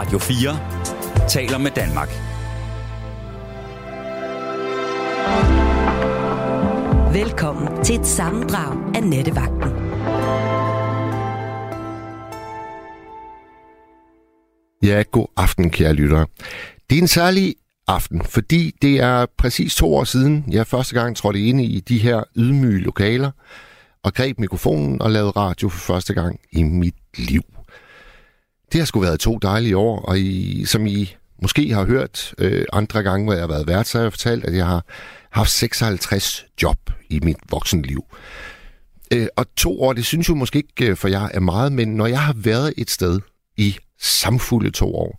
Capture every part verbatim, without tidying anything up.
Radio fire taler med Danmark. Velkommen til et sammendrag af Nettevagten. Ja, god aften, kære lyttere. Det er en særlig aften, fordi det er præcis to år siden, jeg første gang trådte ind i de her ydmyge lokaler og greb mikrofonen og lavede radio for første gang i mit liv. Det har sgu været to dejlige år, og I, som I måske har hørt øh, andre gange, hvor jeg har været vært, så har jeg fortalt, at jeg har haft seksoghalvtreds job i mit voksenliv. Øh, og to år, det synes jo måske ikke for jer er meget, men når jeg har været et sted i samfulde to år,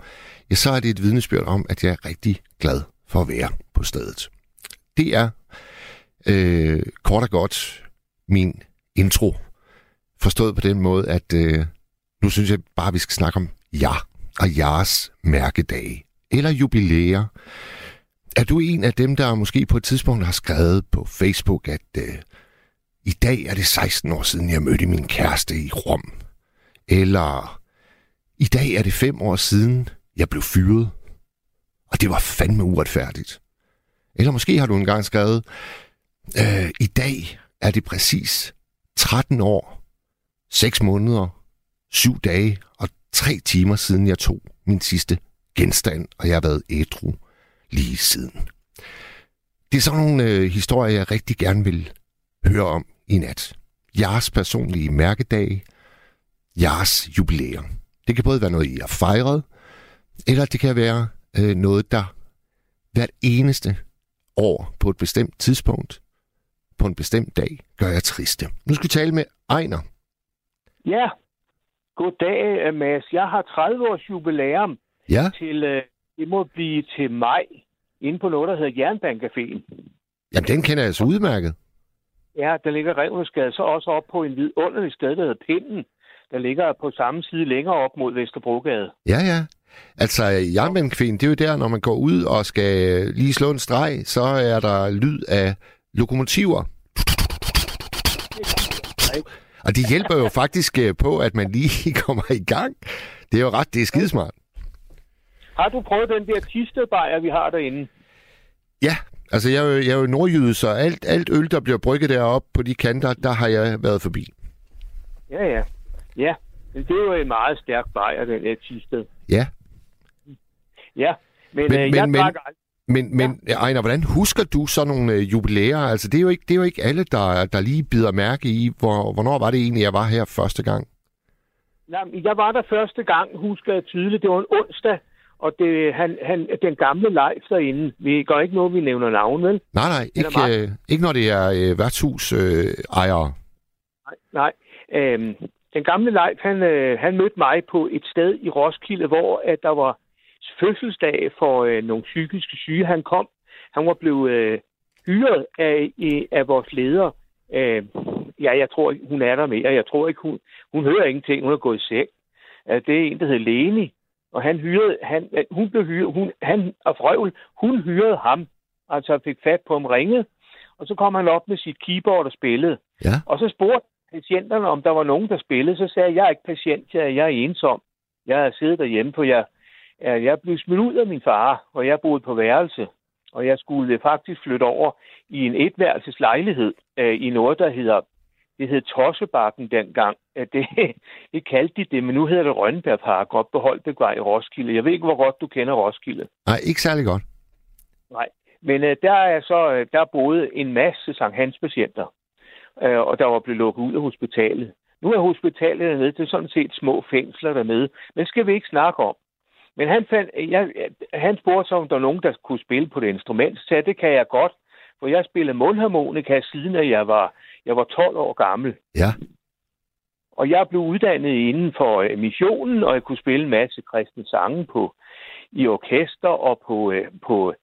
ja, så er det et vidnesbyrd om, at jeg er rigtig glad for at være på stedet. Det er øh, kort og godt min intro, forstået på den måde, at øh, nu synes jeg bare, vi skal snakke om jer og jeres mærkedage eller jubilæer. Er du en af dem, der måske på et tidspunkt har skrevet på Facebook, at øh, i dag er det seksten år siden, jeg mødte min kæreste i Rom? Eller i dag er det fem år siden, jeg blev fyret, og det var fandme uretfærdigt. Eller måske har du engang skrevet, øh, i dag er det præcis tretten år, seks måneder, syv dage og tre timer siden jeg tog min sidste genstand, og jeg har været ædru lige siden. Det er sådan nogle øh, historier, jeg rigtig gerne vil høre om i nat. Jeres personlige mærkedage, jeres jubilæer. Det kan både være noget, I har fejret, eller det kan være øh, noget, der hvert eneste år på et bestemt tidspunkt, på en bestemt dag, gør jeg triste. Nu skal vi tale med Ejner. Ja, goddag Mads. Jeg har tredive års jubilæum. Ja. Til, øh, det må blive til maj, inde på noget, der hedder Jernbanecaféen. Jamen, den kender jeg så udmærket. Ja, der ligger Revnesgade, så også op på en vidunderlig sted, der hedder Pinden. Der ligger på samme side længere op mod Vesterbrogade. Ja, ja. Altså, Jernbanekvinden, det er jo der, når man går ud og skal lige slå en streg, så er der lyd af lokomotiver. Og det hjælper jo faktisk på, at man lige kommer i gang. Det er jo ret, det er skidesmart. Har du prøvet den der tistebajer, vi har derinde? Ja, altså jeg er jo, jeg er jo nordjyde, så alt, alt øl, der bliver brygget deroppe på de kanter, der har jeg været forbi. Ja, ja. Ja, men det er jo en meget stærk bajer, den her Tisted. Ja. Ja, men, men øh, jeg men, drak aldrig. Men, men ja. Ejner, hvordan husker du sådan nogle øh, jubilæer? Altså, det er jo ikke, det er jo ikke alle, der, der lige bider mærke i, hvor, hvornår var det egentlig, jeg var her første gang? Nej, jeg var der første gang, husker jeg tydeligt. Det var en onsdag, og det, han, han, den gamle Leif derinde. Vi gør ikke noget, vi nævner navn, vel? Nej, nej, ikke, øh, ikke når det er øh, værtshusejere. Øh, nej, nej. Øh, Den gamle Leif, han, han mødte mig på et sted i Roskilde, hvor at der var fødselsdag for øh, nogle psykiske syge. Han kom. Han var blevet øh, hyret af, af vores leder. Øh, ja, jeg tror hun er der mere. Jeg tror ikke, hun, hun hører ingenting. Hun er gået i seng. Det er en, der hed Leni. Og han hyrede, han, hun blev hyret, hun, han og Frøvel, hun hyrede ham. Altså han fik fat på ham, ringede. Og så kom han op med sit keyboard og spillede. Ja. Og så spurgte patienterne, om der var nogen, der spillede, så sagde jeg, jeg er ikke patient, jeg er ensom. Jeg har siddet derhjemme, for jeg, jeg blev smidt ud af min far, og jeg boede på værelse. Og jeg skulle faktisk flytte over i en etværelseslejlighed øh, i noget, der hedder, det hed Tossebakken dengang. Det, det kaldte de det, men nu hedder det Rønnebærpark, op på Holbækvej i Roskilde. Jeg ved ikke, hvor godt du kender Roskilde. Nej, ikke særlig godt. Nej, men øh, der er så, øh, der boede en masse Sankt Hans patienter. Og der var blevet lukket ud af hospitalet. Nu er hospitalet dernede, det er sådan set små fængsler dernede, men skal vi ikke snakke om. Men han, fandt, jeg, han spurgte så, om der var nogen, der kunne spille på det instrument, så det kan jeg godt, for jeg spillede mundharmonika, siden at jeg var, jeg var tolv år gammel. Ja. Og jeg blev uddannet inden for missionen, og jeg kunne spille en masse kristne sange på, i orkester og på... på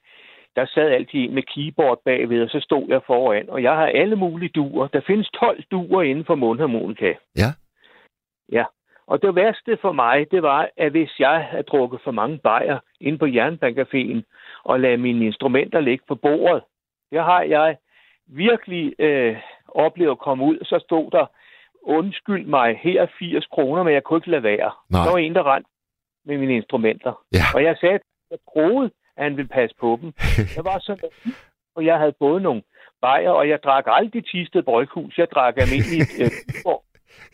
Der sad altid en med keyboard bagved, og så stod jeg foran. Og jeg har alle mulige duer. Der findes tolv duer inden for mundharmonika. Ja. Ja. Og det værste for mig, det var, at hvis jeg havde drukket for mange bajer inde på Jernbanecaféen og lade mine instrumenter ligge på bordet, det har jeg virkelig øh, oplevet at komme ud. Så stod der, undskyld mig, her firs kroner, men jeg kunne ikke lade være. Nej. Der var en, der rendte med mine instrumenter. Ja. Og jeg sagde, at jeg troede, at han ville passe på dem. Jeg var sådan, og jeg havde både nogle bajer, og jeg drak aldrig Thisted Bryghus. Jeg drak almindeligt Nyborg.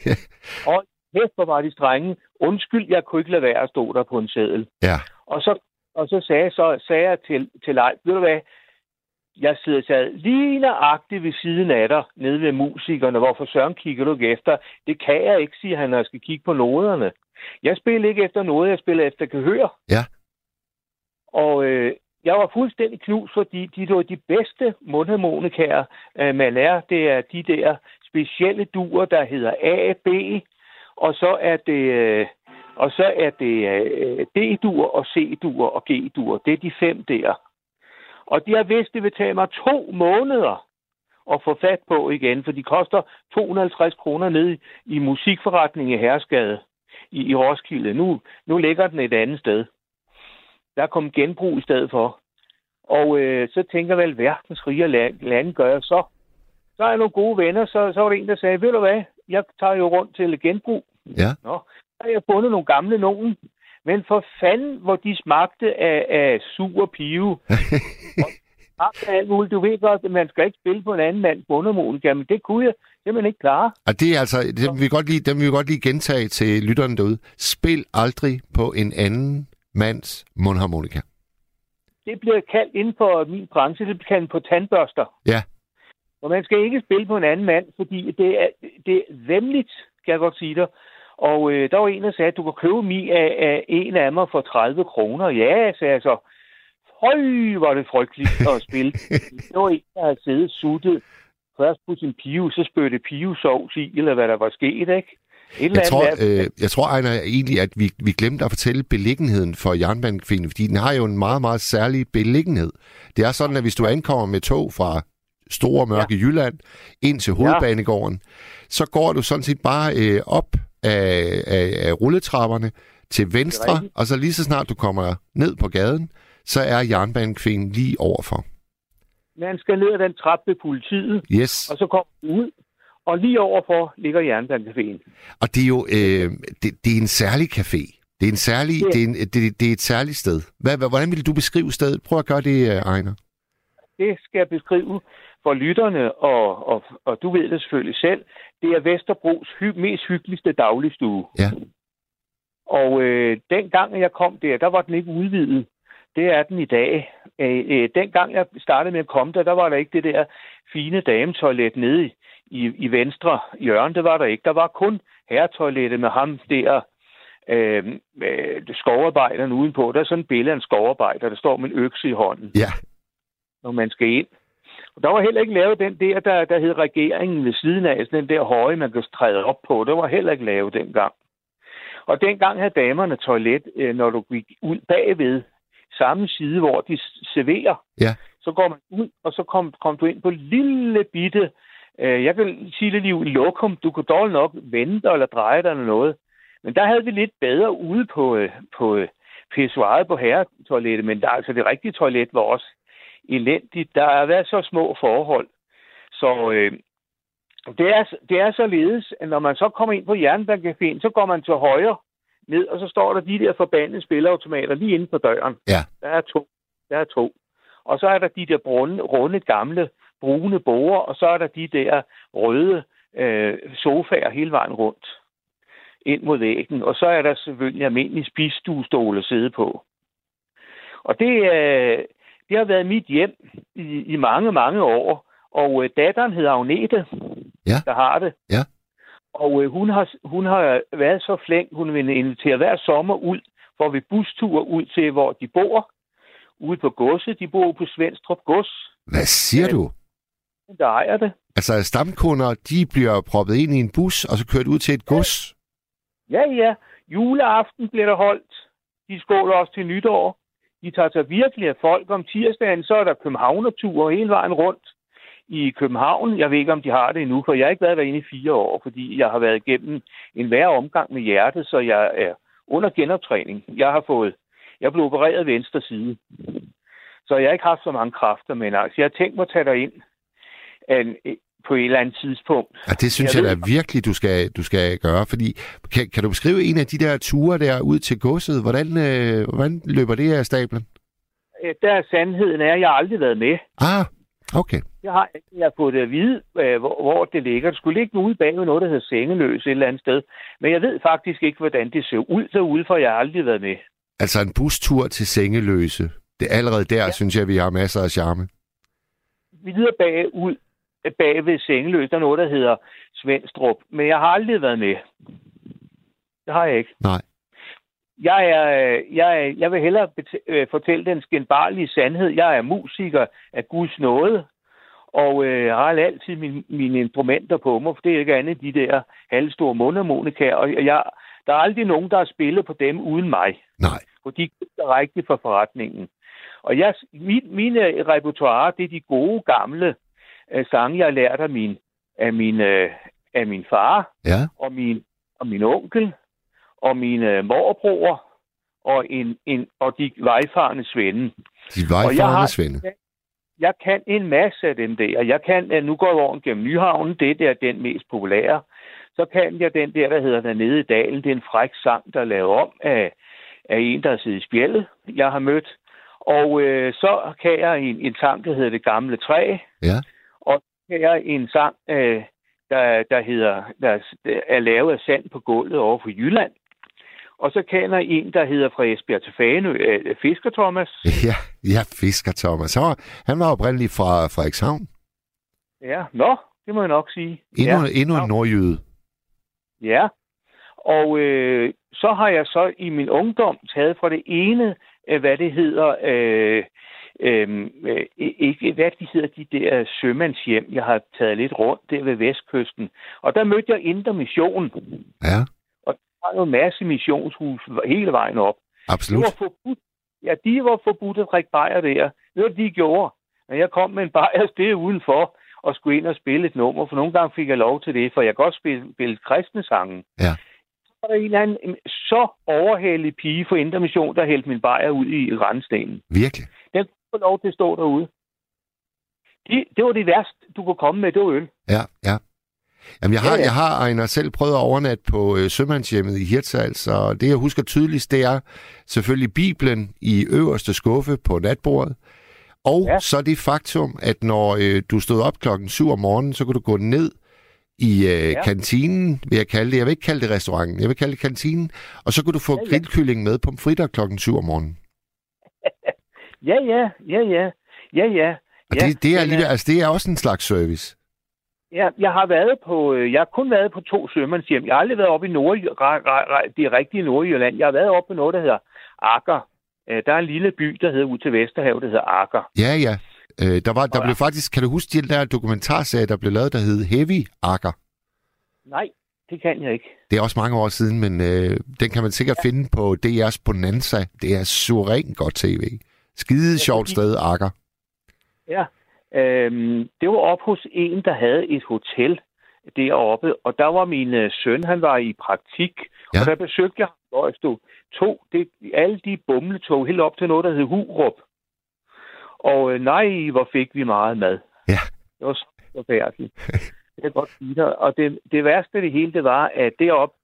Øh, og hæft, hvor var de strenge. Undskyld, jeg kunne ikke lade være at stå der på en seddel. Ja. Og så, og så, sagde, så sagde jeg til, til Leif, ved du hvad, jeg sidder og sad lige nøjagtigt ved siden af dig, nede ved musikerne. Hvorfor søren kigger du ikke efter? Det kan jeg ikke, siger han, når jeg skal kigge på noderne. Jeg spiller ikke efter noget, jeg spiller efter gehør. Ja. Og øh, jeg var fuldstændig knust, fordi de, de, de bedste mundharmonikaer, øh, man lærer, det er de der specielle duer, der hedder A, B, og så er det... Øh, Og så er det øh, D-dur og C-dur og G-dur. Det er de fem der. Og de har vidst, det vil tage mig to måneder at få fat på igen, for de koster to hundrede og halvtreds kroner ned i musikforretningen i Herresgade i, i Roskilde. Nu, nu ligger den et andet sted. Der kom genbrug i stedet for. Og øh, så tænker jeg, vel, verdens rige lande gør jeg så. Så er jeg nogle gode venner, så, så var det en, der sagde, ved du hvad, jeg tager jo rundt til genbrug. Ja. Nå. Jeg har fundet nogle gamle nogen, men for fanden, hvor de smagte af, af sur pive. Og alt muligt. Du ved godt, at man skal ikke spille på en anden mands bundermonika, men det kunne jeg simpelthen ikke klare. Og det er altså, dem vil vi godt lige, dem vil vi godt lige gentage til lytterne derude. Spil aldrig på en anden mands mundharmonika. Det bliver kaldt inden for min branche, det bliver kaldt på tandbørster. Ja. Og man skal ikke spille på en anden mand, fordi det er, det er vemmeligt, skal jeg godt sige dig. Og øh, der var en, der sagde, at du kan købe mig af, af en af mig for tredive kroner. Ja, sagde jeg så. Høj, hvor det frygteligt at spille. Det var en, der havde siddet suttet. Først på sin pive, så spødte pivesovs i, eller hvad der var sket, ikke? Jeg tror, øh, jeg tror, Ejner, egentlig, at vi, vi glemte at fortælle beliggenheden for Jernbanecaféen, fordi den har jo en meget, meget særlig beliggenhed. Det er sådan, at hvis du ankommer med tog fra Store Mørke ja. Jylland ind til Hovedbanegården, ja. Så går du sådan set bare øh, op Af, af, af rulletrapperne til venstre, og så lige så snart du kommer ned på gaden, så er Jernbanekvinden lige overfor. Man skal ned ad den trappe ved politiet, yes. Og så kommer du ud, og lige overfor ligger Jernbanekvinden. Og det er jo øh, det, det er en særlig café. Det er, en særlig, yeah. det, er en, det, det er et særligt sted. Hvad, hvordan vil du beskrive stedet? Prøv at gøre det, Ejner. Det skal jeg beskrive for lytterne, og, og, og du ved det selvfølgelig selv. Det er Vesterbros hy- mest hyggeligste dagligstue. Ja. Og øh, dengang jeg kom der, der var den ikke udvidet. Det er den i dag. Øh, øh, dengang jeg startede med at komme der, der var der ikke det der fine dametoilet nede i, i, i venstre hjørne. Det var der ikke. Der var kun herretoilettet med ham der øh, øh, skovarbejderen udenpå. Der er sådan et billede af en skovarbejder, der står med en økse i hånden. Ja. Når man skal ind. Og der var heller ikke lavet den der, der, der hed regeringen ved siden af, sådan den der høje, man kan træde op på. Det var heller ikke lavet dengang. Og dengang havde damerne toilet, når du gik ud bagved, samme side, hvor de serverer. Ja. Så går man ud, og så kom, kom du ind på lille bitte, øh, jeg kan sige det lige, lokum, du kunne dårligt nok vente eller dreje dig eller noget. Men der havde vi lidt bedre ude på, på pissoiret på herretoilettet, men der, altså det rigtige toilet var også elendigt. Der har været så små forhold. Så øh, det, er, det er således, at når man så kommer ind på Jernbanecaféen, så går man til højre ned, og så står der de der forbandede spilleautomater lige inde på døren. Ja. Der er to. Der er to. Og så er der de der brune, runde, gamle, brune borde, og så er der de der røde øh, sofaer hele vejen rundt ind mod væggen. Og så er der selvfølgelig almindelige spisestuestole at sidde på. Og det er... Øh, Det har været mit hjem i, i mange, mange år. Og øh, datteren hedder Agnete, ja. Der har det. Ja. Og øh, hun, har, hun har været så flink, hun vil invitere hver sommer ud, hvor vi bustur ud til, hvor de bor. Ude på godset. De bor på Svendstrup Gus. Hvad siger ja, du? Der ejer det. Altså stamkunder, de bliver proppet ind i en bus, og så kørt ud til et gods? Ja, ja. ja. Juleaften bliver der holdt. De skåler også til nytår. De tager sig virkelig af folk. Om tirsdagen, så er der københavnerture hele vejen rundt i København. Jeg ved ikke, om de har det endnu, for jeg har ikke været derinde i fire år, fordi jeg har været igennem en værre omgang med hjertet, så jeg er under genoptræning. Jeg har fået, jeg blev opereret venstre side, så jeg har ikke haft så mange kræfter, men altså, jeg har tænkt mig at tage derind på et eller andet tidspunkt. Ja, det synes jeg, jeg da virkelig, du skal, du skal gøre, fordi kan, kan du beskrive en af de der ture der ud til godset? Hvordan, øh, hvordan løber det af stablen? Der er sandheden er, at jeg aldrig har været med. Ah, okay. Jeg har, jeg har fået at vide, hvor, hvor det ligger. Det skulle ligge ude bag noget, der hedder Sengeløse et eller andet sted. Men jeg ved faktisk ikke, hvordan det ser ud derude, for jeg har aldrig været med. Altså en bustur til Sengeløse. Det er allerede der, ja. Synes jeg, vi har masser af charme. Videre bagud, bag ved Sengeløse, der er noget, der hedder Svend Strup. Men jeg har aldrig været med. Det har jeg ikke. Nej. Jeg, er, jeg, er, jeg vil hellere bet- fortælle den skinbarlige sandhed. Jeg er musiker af Guds nåde, og øh, har altid min, mine instrumenter på mig, for det er ikke andet de der halvstore mundharmonikaer, og jeg, der er aldrig nogen, der har spillet på dem uden mig. Nej. For de er rigtig for forretningen. Og jeg, min, mine repertoire, det er de gode, gamle øh, sange, jeg har lært af min, af min, øh, af min far, ja. og, min, og min onkel, og mine morbror og en en og de vejfarende svende. De vejfarende svende. Jeg, jeg kan en masse af dem der. Jeg kan nu går jeg over gennem Nyhavnen, det der er den mest populære. Så kan jeg den der der hedder dernede i Dalen, det er en fræk sang der er lavet om af af en der sidder i spjældet. Jeg har mødt. Og øh, så kan jeg en en sang der hedder Det Gamle Træ. Ja. Og så kan jeg en sang øh, der der hedder der er lavet af sand på gulvet over for Jylland. Og så kan jeg en, der hedder fra Esbjerg til Fane, øh, Fiskertomas. Ja, ja, Fiskertomas. Han var oprindeligt fra, fra Ekshavn. Ja, nå, det må jeg nok sige. Endnu, ja. endnu en nordjyde. Ja, og øh, så har jeg så i min ungdom taget fra det ene, øh, hvad det hedder, øh, øh, øh, ikke, hvad de hedder, de der sømandshjem. Jeg har taget lidt rundt der ved Vestkysten. Og der mødte jeg Indermissionen. Ja. Der var en masse missionshus hele vejen op. Absolut. De var forbudt, ja, de var forbudt at drikke bajer der. Det var det, de gjorde. Men jeg kom med en bajer sted udenfor og skulle ind og spille et nummer, for nogle gange fik jeg lov til det, for jeg godt spille, spille kristne sange. Ja. Så var der en eller anden så overhældig pige for Indre Mission, der hældte min bajer ud i Røndstenen. Virkelig? Den kunne få lov til at stå derude. Det, det var det værste, du kunne komme med, det var øl. Ja, ja. Jamen, jeg har, ja, ja. jeg har Ejner, selv prøvet at overnatte på øh, sømandshjemmet i Hirtshals, og det, jeg husker tydeligst, det er selvfølgelig Bibelen i øverste skuffe på natbordet. Og ja. så det faktum, at når øh, du stod op klokken syv om morgenen, så kunne du gå ned i øh, ja. kantinen, vil jeg kalde det. Jeg vil ikke kalde det restauranten, jeg vil kalde det kantinen. Og så kunne du få ja, ja. grillkylling med pomfritter klokken syv om morgenen. Ja, ja, ja, ja, ja, ja. Og det, ja, det, er, alligevel, altså, det er også en slags service. Ja, jeg har været på, jeg har kun været på to sømandshjem. Jeg har aldrig været oppe i Nord, det rigtige Nordjylland. Jeg har været oppe på noget, der hedder Agger. Der er en lille by, der hedder ud til Vesterhav, der hedder Agger. Ja, ja. Øh, der var, der og blev faktisk, kan du huske den der dokumentarserie, der blev lavet, der hed Heavy Agger? Nej, det kan jeg ikke. Det er også mange år siden, men øh, den kan man sikkert ja. finde på D R's Bonanza. Det er suverænt godt tv. Skide ja, sjovt sted, Agger. Ja. Øhm, det var op hos en, der havde et hotel deroppe, og der var min øh, søn, han var i praktik, ja. og der besøgte jeg, hvor jeg stod, tog det, alle de bumletog helt op til noget, der hed Hurup. Og øh, nej, hvor fik vi meget mad. Ja. Det var så forfærdeligt. Det er godt sige dig. Og det, det værste af det hele, det var, at deroppe,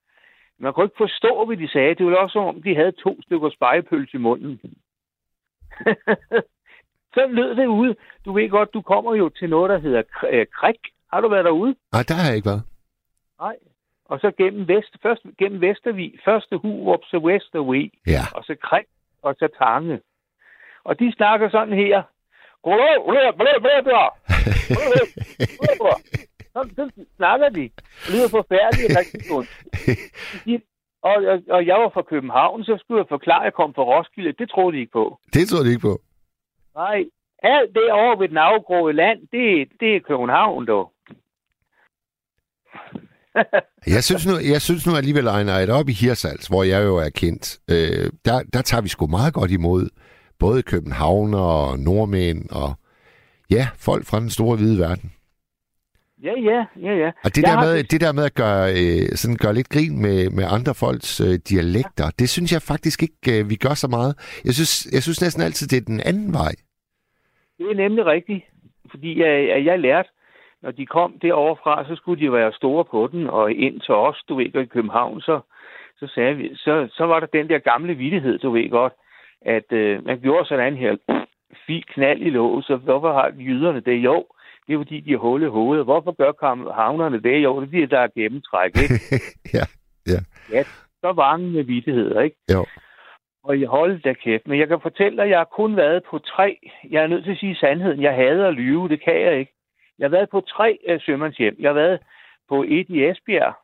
man kunne ikke forstå, hvad de sagde. Det var også, om de havde to stykker spegepølse i munden. Så lød det ude. Du ved godt, du kommer jo til noget, der hedder Krik. Har du været derude? Nej, der har jeg ikke været. Nej. Og så gennem, Vest, først, gennem Vestervig. Første Hurup, så Vestervig. Ja. Og så Krik, og så Tange. Og de snakker sådan her. Så snakker de. Det lyder forfærdeligt rigtig ondt. Og, og, og jeg var fra København, så skulle jeg forklare, at jeg kom fra Roskilde. Det troede de ikke på. Det troede de ikke på. Nej, alt det over ved den afgrå land, det, det er København, dog. jeg, synes nu, jeg synes nu alligevel, Ejner, at oppe i Hirtshals, hvor jeg jo er kendt, øh, der, der tager vi sgu meget godt imod både københavner og nordmænd og ja, folk fra den store hvide verden. Ja, ja, ja, ja. Og det, der med, det der med at gøre, øh, sådan gøre lidt grin med, med andre folks øh, dialekter, det synes jeg faktisk ikke, øh, vi gør så meget. Jeg synes, jeg synes næsten altid, det er den anden vej. Det er nemlig rigtigt, fordi jeg, jeg lærte når de kom deroverfra, så skulle de være store på den, og ind til os, du ved godt, i København, så, så, sagde vi, så, så var der den der gamle vittighed, du ved godt, at øh, man gjorde sådan her, fik knald i låget, så hvorfor har jyderne det? Jo, det er fordi, de har hul i hovedet. Hvorfor gør havnerne det? Jo, det er fordi, der er gennemtræk, ikke? ja, ja. Ja, så vangen med vittigheder, ikke? Jo. Og jeg holdt da kæft, men jeg kan fortælle dig, at jeg har kun været på tre. Jeg er nødt til at sige sandheden. Jeg hader at lyve, det kan jeg ikke. Jeg har været på tre øh, sømandshjem. Jeg har været på et i Esbjerg,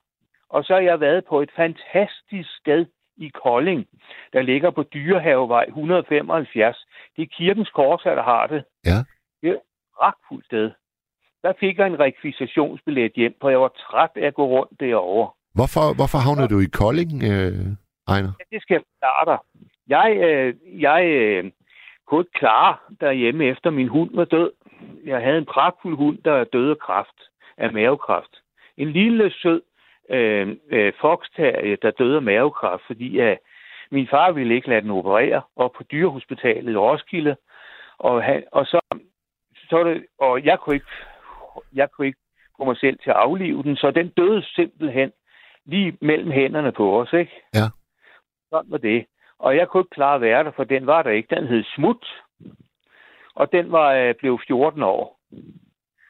og så har jeg været på et fantastisk sted i Kolding, der ligger på Dyrehavevej et hundrede femoghalvfjerds. Det er Kirkens Korshær, der har det. Ja. Det er et pragtfuldt sted. Der fik jeg en rekvisitationsbillet hjem, for jeg var træt af at gå rundt derovre. Hvorfor, hvorfor havner du i Kolding, øh, Ejner? Ja, det skal jeg forklare dig. Jeg, øh, jeg øh, kunne ikke klare derhjemme, efter min hund var død. Jeg havde en pragtfuld hund, der døde af kræft, af mavekræft. En lille sød øh, øh, foxterrier, der døde af mavekræft, fordi øh, min far ville ikke lade den operere, og på dyrehospitalet i Roskilde. Og, han, og, så, så det, og jeg kunne ikke, jeg kunne ikke få mig selv til at aflive den, så den døde simpelthen lige mellem hænderne på os, ikke? Ja. Sådan var det. Og jeg kunne ikke klare at være der, for den var der ikke. Den hed Smut, og den var øh, blev fjorten år.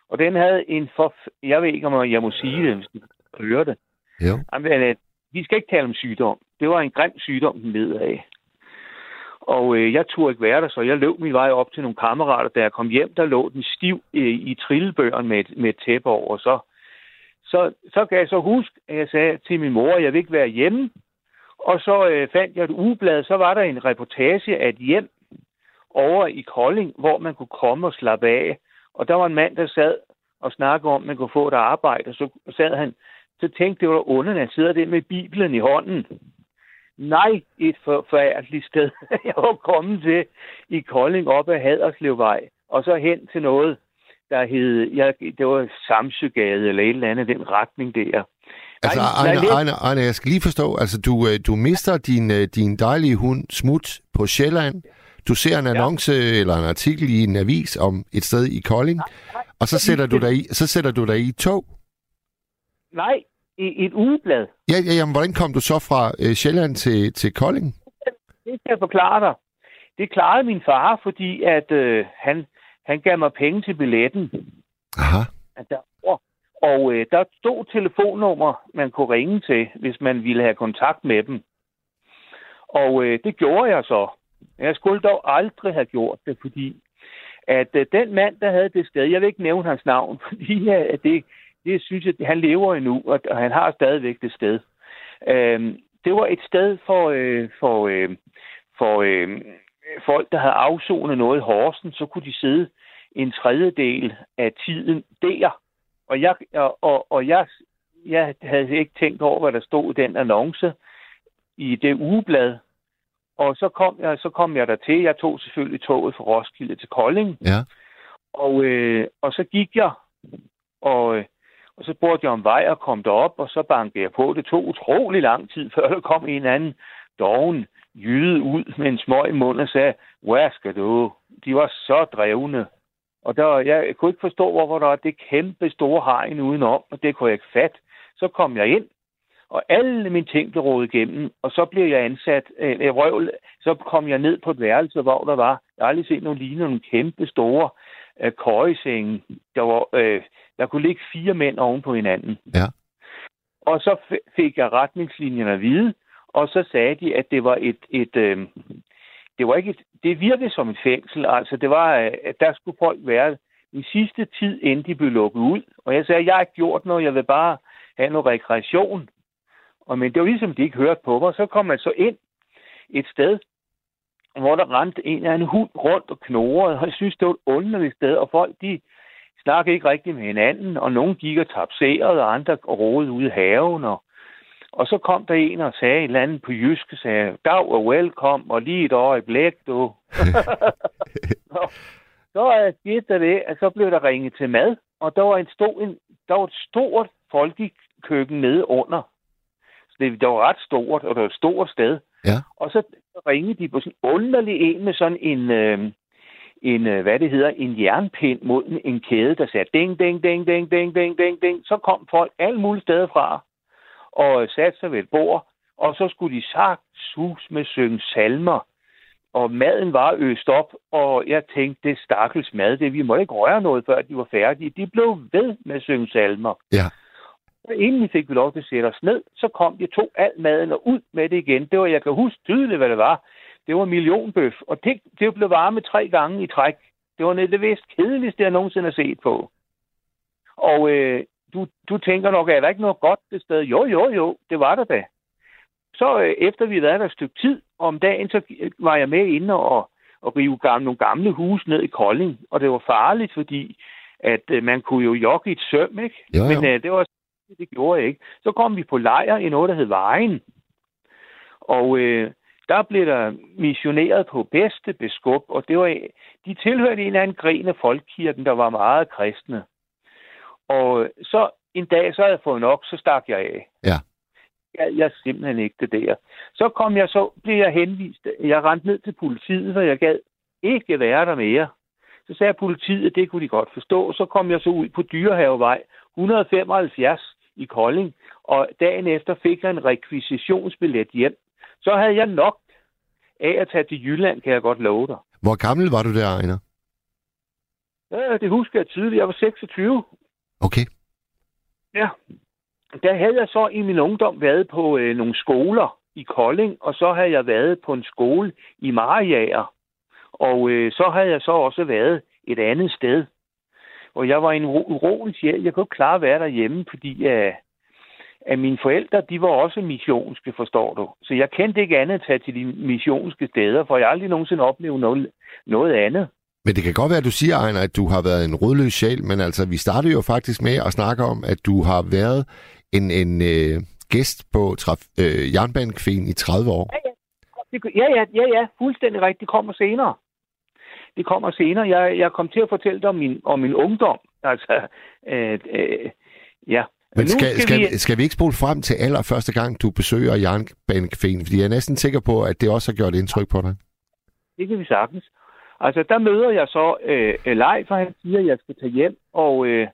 Og den havde en for... Jeg ved ikke, om jeg må sige det, hvis du hører det. Jo. Jamen, øh, vi skal ikke tale om sygdom. Det var en grim sygdom, den led af. Og øh, jeg turde ikke være der, så jeg løb min vej op til nogle kammerater. Da jeg kom hjem, der lå den stiv øh, i trillebøren med et, med et tæppe over. Så, så, så kan jeg så huske, at jeg sagde til min mor, at jeg vil ikke være hjemme. Og så øh, fandt jeg et ugeblad, så var der en reportage af et hjem over i Kolding, hvor man kunne komme og slappe af. Og der var en mand, der sad og snakkede om, at man kunne få et arbejde. Og så sad han, så tænkte det var under, han sidder der med Bibelen i hånden. Nej, et forfærdeligt sted, jeg var kommet til i Kolding op ad Haderslevvej. Og så hen til noget, der hed, jeg, det var Samsøgade eller et eller andet, den retning der. Altså, Ejner, jeg skal lige forstå, altså, du, du mister din, din dejlige hund Smut på Sjælland, du ser en annonce ja. eller en artikel i en avis om et sted i Kolding, nej, nej, og så sætter, du dig i, så sætter du dig i tog? Nej, i et ugeblad. Ja, ja, jamen, hvordan kom du så fra øh, Sjælland til, til Kolding? Det kan jeg forklare dig. Det klarede min far, fordi at, øh, han, han gav mig penge til billetten. Aha. Derovre. Og øh, der stod telefonnummer, man kunne ringe til, hvis man ville have kontakt med dem. Og øh, det gjorde jeg så. Jeg skulle dog aldrig have gjort det, fordi at øh, den mand, der havde det sted, jeg vil ikke nævne hans navn, fordi ja, det, det synes jeg, han lever endnu, og, og han har stadigvæk det sted. Øh, det var et sted for, øh, for, øh, for øh, folk, der havde afsonet noget i Horsen, så kunne de sidde en tredjedel af tiden der. Og, jeg, og, og jeg, jeg havde ikke tænkt over, hvad der stod i den annonce i det ugeblad. Og så kom jeg, så kom jeg der til. Jeg tog selvfølgelig toget fra Roskilde til Kolding. Ja. Og, øh, og så gik jeg, og, øh, og så spurgte jeg om vej og kom derop, og så bankede jeg på. Det tog utrolig lang tid, før der kom en anden doven jyde ud med en smøg i munden og sagde, hvad skal du? De var så drevne. Og der, jeg kunne ikke forstå, hvorfor der er det kæmpe store hegn udenom, og det kunne jeg ikke fatte. Så kom jeg ind, og alle mine ting blev rodet igennem, og så blev jeg ansat øh, af røvl. Så kom jeg ned på et værelse, hvor der var, jeg har aldrig set nogen lignende, nogle kæmpe store øh, køjesenge. Der, var, øh, der kunne ligge fire mænd oven på hinanden. Ja. Og så f- fik jeg retningslinjerne at vide, og så sagde de, at det var et... et øh, Det var ikke et, det virkede som et fængsel, altså det var, at der skulle folk være den sidste tid, inden de blev lukket ud. Og jeg sagde, at jeg har ikke gjort noget, jeg vil bare have noget rekreation. Og, men det var ligesom, de ikke hørte på mig. Så kom man så ind et sted, hvor der rendte en eller anden hund rundt og knurrede, og jeg synes, det var et underligt sted. Og folk, de snakkede ikke rigtigt med hinanden, og nogen gik og tapserede, og andre rodede ude i haven, og Og så kom der en og sagde et eller andet på jysk, og sagde, dag og velkommen, og lige et øjeblik, du. så, så skete der det, at så blev der ringet til mad, og der var, en stor, en, der var et stort folkekøkken nede under. Så det, det var ret stort, og det var et stort sted. Ja. Og så ringede de på sådan underlig en med sådan en, øh, en, hvad det hedder, en jernpind mod en kæde, der sagde ding, ding, ding, ding, ding, ding, ding, ding. Så kom folk alle mulige steder fra og satte sig ved et bord, og så skulle de sagt sus med synge salmer. Og maden var øst op, og jeg tænkte, det stakkels mad, det vi måtte ikke røre noget, før de var færdige. De blev ved med at synge salmer. Ja. Og inden vi fik vi lov til at sætte os ned, så kom de to al maden og ud med det igen. Det var, jeg kan huske tydeligt, hvad det var. Det var millionbøf, og det, det blev varme tre gange i træk. Det var det vist kedeligste, jeg nogensinde har set på. Og øh, du, du tænker nok, er der ikke noget godt det sted? Jo, jo, jo, det var der da. Så øh, efter vi havde været der et stykke tid om dagen, så var jeg med inde og, og rive gamle, nogle gamle huse ned i Kolding. Og det var farligt, fordi at øh, man kunne jo jogge i et søm, ikke? Jo, jo. Men øh, det var det gjorde jeg ikke. Så kom vi på lejr i noget, der hed Vejen. Og øh, der blev der missioneret på bedste beskub, og det var, de tilhørte en eller anden gren af folkekirken, der var meget kristne. Og så en dag, så havde jeg fået nok, så stak jeg af. Ja. Jeg, jeg simpelthen ikke det der. Så kom jeg, så blev jeg henvist. Jeg rendte ned til politiet, for jeg gad ikke være der mere. Så sagde politiet, at det kunne de godt forstå. Så kom jeg så ud på Dyrehavevej et hundrede femoghalvfjerds i Kolding, og dagen efter fik jeg en rekvisitionsbillet hjem. Så havde jeg nok af at tage til Jylland, kan jeg godt love dig. Hvor gammel var du der, Ejner? Ja, det husker jeg tydeligt. Jeg var seksogtyve. Okay. Ja. Der havde jeg så i min ungdom været på øh, nogle skoler i Kolding, og så havde jeg været på en skole i Mariager. Og øh, så havde jeg så også været et andet sted. Og jeg var en urolig sjæl. Jeg kunne ikke klare at være derhjemme, fordi øh, at mine forældre, de var også missionske, forstår du. Så jeg kendte ikke andet at tage til de missionske steder, for jeg aldrig nogensinde oplevede noget, noget andet. Men det kan godt være, at du siger, Ejner, at du har været en rodløs sjæl, men altså, vi startede jo faktisk med at snakke om, at du har været en, en øh, gæst på traf- øh, Jernbanecaféen i tredive år. Ja, ja. Ja, ja, ja, ja, fuldstændig rigtigt. Det kommer senere. Det kommer senere. Jeg, jeg kom til at fortælle dig om min, om min ungdom. Altså, øh, øh, ja. Men skal, skal, skal, vi... skal vi ikke spole frem til allerførste gang, du besøger Jernbanecaféen? Fordi jeg er næsten sikker på, at det også har gjort indtryk på dig. Det kan vi sagtens. Altså, der møder jeg så øh, Leif, og han siger, at jeg skal tage hjem og, øh,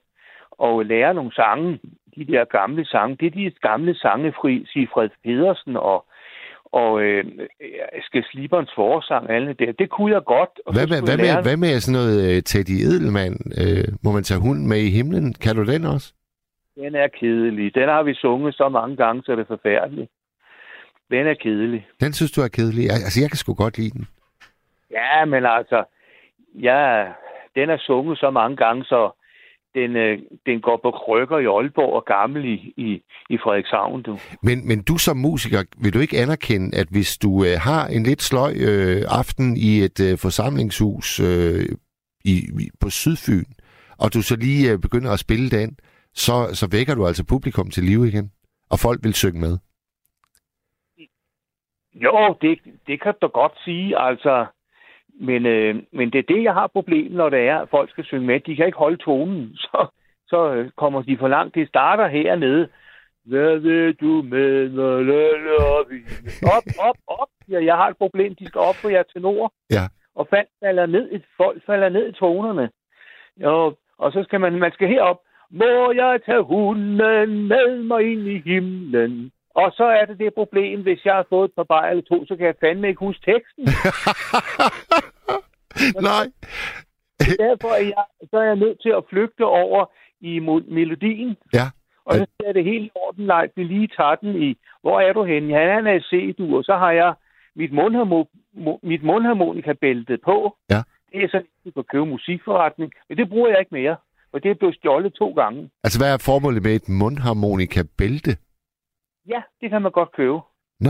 og lære nogle sange. De der gamle sange. Det er de gamle sange, Sigfred Pedersen og og øh, skal Sliberens forsang, alle der. Det kunne jeg godt. Og hvad, hvad, hvad, med, hvad med sådan noget Teddy Edelmann? Øh, må man tage hunden med i himlen? Kan du den også? Den er kedelig. Den har vi sunget så mange gange, så det er forfærdeligt. Den er kedelig. Den synes du er kedelig? Altså, jeg kan sgu godt lide den. Ja, men altså, ja, den er sunget så mange gange, så Den, øh, den går på krykker i Aalborg og gammel i, i, i Frederikshavn. Du. Men, men du som musiker, vil du ikke anerkende, at hvis du øh, har en lidt sløj øh, aften i et øh, forsamlingshus øh, i, i, på Sydfyn, og du så lige øh, begynder at spille den, så, så vækker du altså publikum til live igen, og folk vil synge med? Jo, det, det kan du godt sige, altså. Men, øh, men det er det, jeg har problemet, når det er, at folk skal synge med. De kan ikke holde tonen, så, så kommer de for langt. Det starter hernede. Hvad vil du med? Op, op, op. Ja, jeg har et problem. De skal op på jer tenor. Ja. Og folk falder ned i, folk falder ned i tonerne. Og, og så skal man, man skal herop. Må jeg tage hunden med mig ind i himlen? Og så er det det problem, hvis jeg har fået et par bajer eller to, så kan jeg fandme ikke huske teksten. Nej. Derfor er jeg, så er jeg nødt til at flygte over i melodien. Ja. Og så er det helt ordentligt, vi lige tager den i, hvor er du henne? Ja, han er i C-dur, og så har jeg mit, mundharmo- mit mundharmonika-bæltet på. Ja. Det er sådan, at du kan købe musikforretning, men det bruger jeg ikke mere, og det er blevet stjålet to gange. Altså, hvad er formålet med et mundharmonika-bælte? Ja, det kan man godt købe. Nå? No.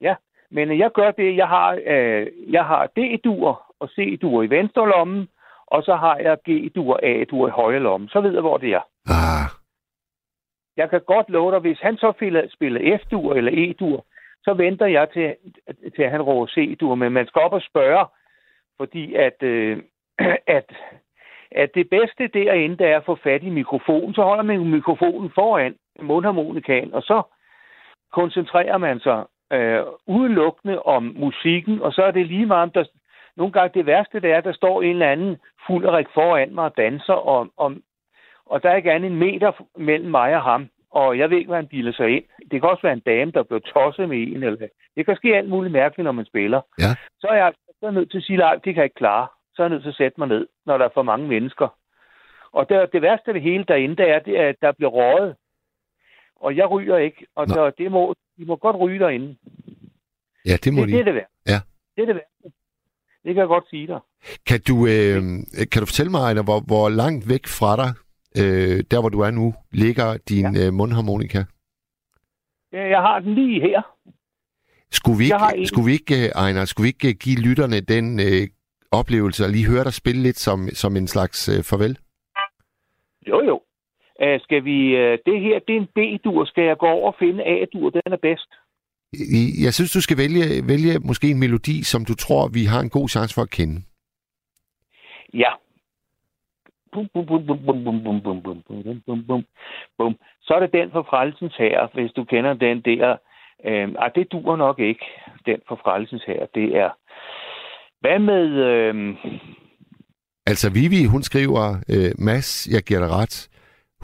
Ja, men jeg gør det. Jeg har, øh, jeg har D-dur og C-dur i venstre lommen, og så har jeg G-dur og A-dur i højre lommen. Så ved jeg, hvor det er. Ah. Jeg kan godt love dig, hvis han så spiller F-dur eller E-dur, så venter jeg til, til at han råber C-dur. Men man skal op og spørge, fordi at, øh, at, at det bedste derinde, der er at få fat i mikrofonen, så holder man mikrofonen foran mundharmonikaen, og så koncentrerer man sig øh, udelukkende om musikken, og så er det lige meget, om der, Nogle gange det værste, det er, at der står en eller anden fulderik foran mig og danser, og, og, og der er ikke andet en meter mellem mig og ham. Og jeg ved ikke, hvad han bilder sig ind. Det kan også være en dame, der bliver tosset med en. Eller det kan ske alt muligt mærkeligt, når man spiller. Ja. Så er jeg så er nødt til at sige, at det kan jeg ikke klare. Så er jeg nødt til at sætte mig ned, når der er for mange mennesker. Og der, det værste af det hele derinde, der er, det er, at der bliver røget. Og jeg ryger ikke. Og så, det må, de må godt ryge derinde. Ja, det må det, de. Det er det værste. Ja. Det er det værste. Det kan jeg godt sige dig. Kan du, øh, kan du fortælle mig, Ejner, hvor, hvor langt væk fra dig, øh, der hvor du er nu, ligger din ja. øh, mundharmonika? Jeg har den lige her. Skulle vi ikke, skulle vi ikke, Ejner, skulle vi ikke give lytterne den øh, oplevelse og lige høre dig spille lidt som, som en slags øh, farvel? Jo, jo. Æh, skal vi... Øh, det her, det er en B-dur. Skal jeg gå over og finde A-dur? Den er bedst. Jeg synes, du skal vælge, vælge måske en melodi, som du tror, vi har en god chance for at kende. Ja. Bum, bum, bum, bum, bum, bum, bum, bum, bum, bum, bum. Så er det den fra Frelsens Herre, hvis du kender den der. Øh, ah, det duer nok ikke, den fra Frelsens Herre. Det er... Hvad med... Øh... Altså, Vivi, hun skriver, øh, Mads, jeg giver dig ret.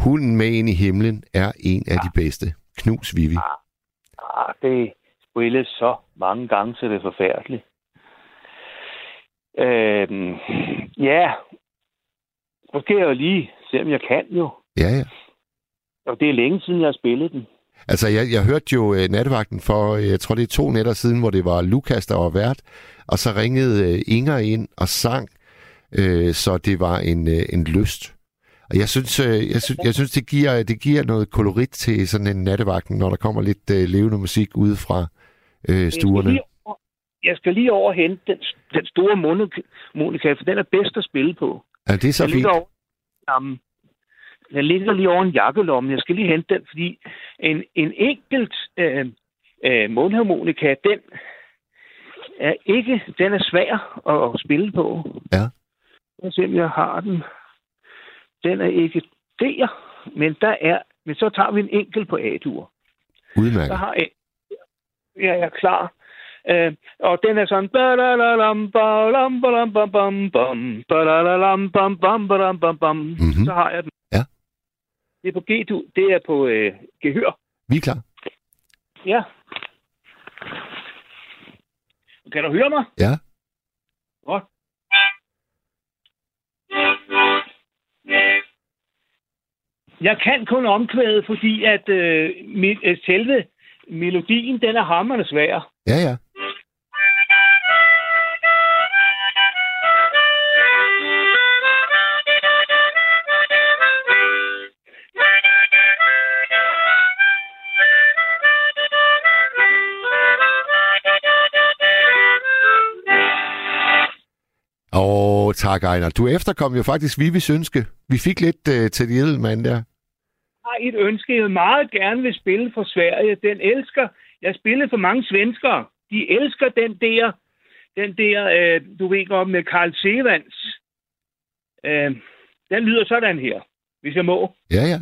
Hunden med ind i himlen er en af ja. de bedste. Knus, Vivi. Ja. Ah, det spilles så mange gange, så det er forfærdeligt. Øhm, ja, måske jeg lige se, om jeg kan jo. Ja, ja. Og det er længe siden, jeg har spillet den. Altså, jeg, jeg hørte jo øh, nattevagten for, jeg tror, det er to nætter siden, hvor det var Lukas, der var vært, og så ringede øh, Inger ind og sang, øh, så det var en, øh, en lyst. Jeg synes, jeg synes, jeg synes det, giver, det giver noget kolorit til sådan en nattevagten, når der kommer lidt øh, levende musik ude fra øh, stuerne. Jeg skal lige over, jeg skal lige over hente den, den store monika, for den er bedst at spille på. Ja, det er så den fint. Ligger over, um, den ligger lige over en jakkelomme. Jeg skal lige hente den, fordi en, en enkelt øh, øh, mundharmonika, den er ikke, den er svær at, at spille på. Ja. Jeg ser, jeg har den. Den er ikke der, men der er, men så tager vi en enkelt på A-dur. Udmærket. Så har jeg, ja, jeg er klar. Øh, og den er sådan mm-hmm. Så har jeg den. Ja. Det er på G-dur, det er på øh, gehør. Vi er klar. Ja. Kan du høre mig? Ja. Godt. Jeg kan kun omkvæde, fordi at øh, mit, øh, selve melodien, den er hammerende svær. Ja, ja. Åh, oh, tak, Ejner. Du efterkom jo faktisk Vivis ønske. Vi fik lidt øh, til de edelmand der. Et ønske, jeg meget gerne vil spille for Sverige. Den elsker... Jeg spillede for mange svenskere. De elsker den der... Den der, øh, du ved godt, med Carl Sevans. Øh, den lyder sådan her, hvis jeg må. Ja, ja.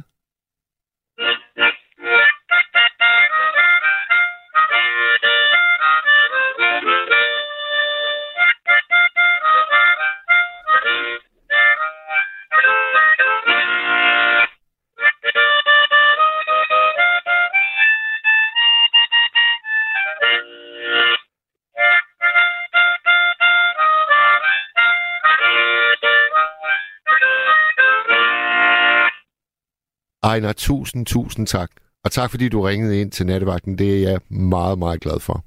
Ejner, tusind, tusind tak. Og tak, fordi du ringede ind til nattevagten. Det er jeg meget, meget glad for.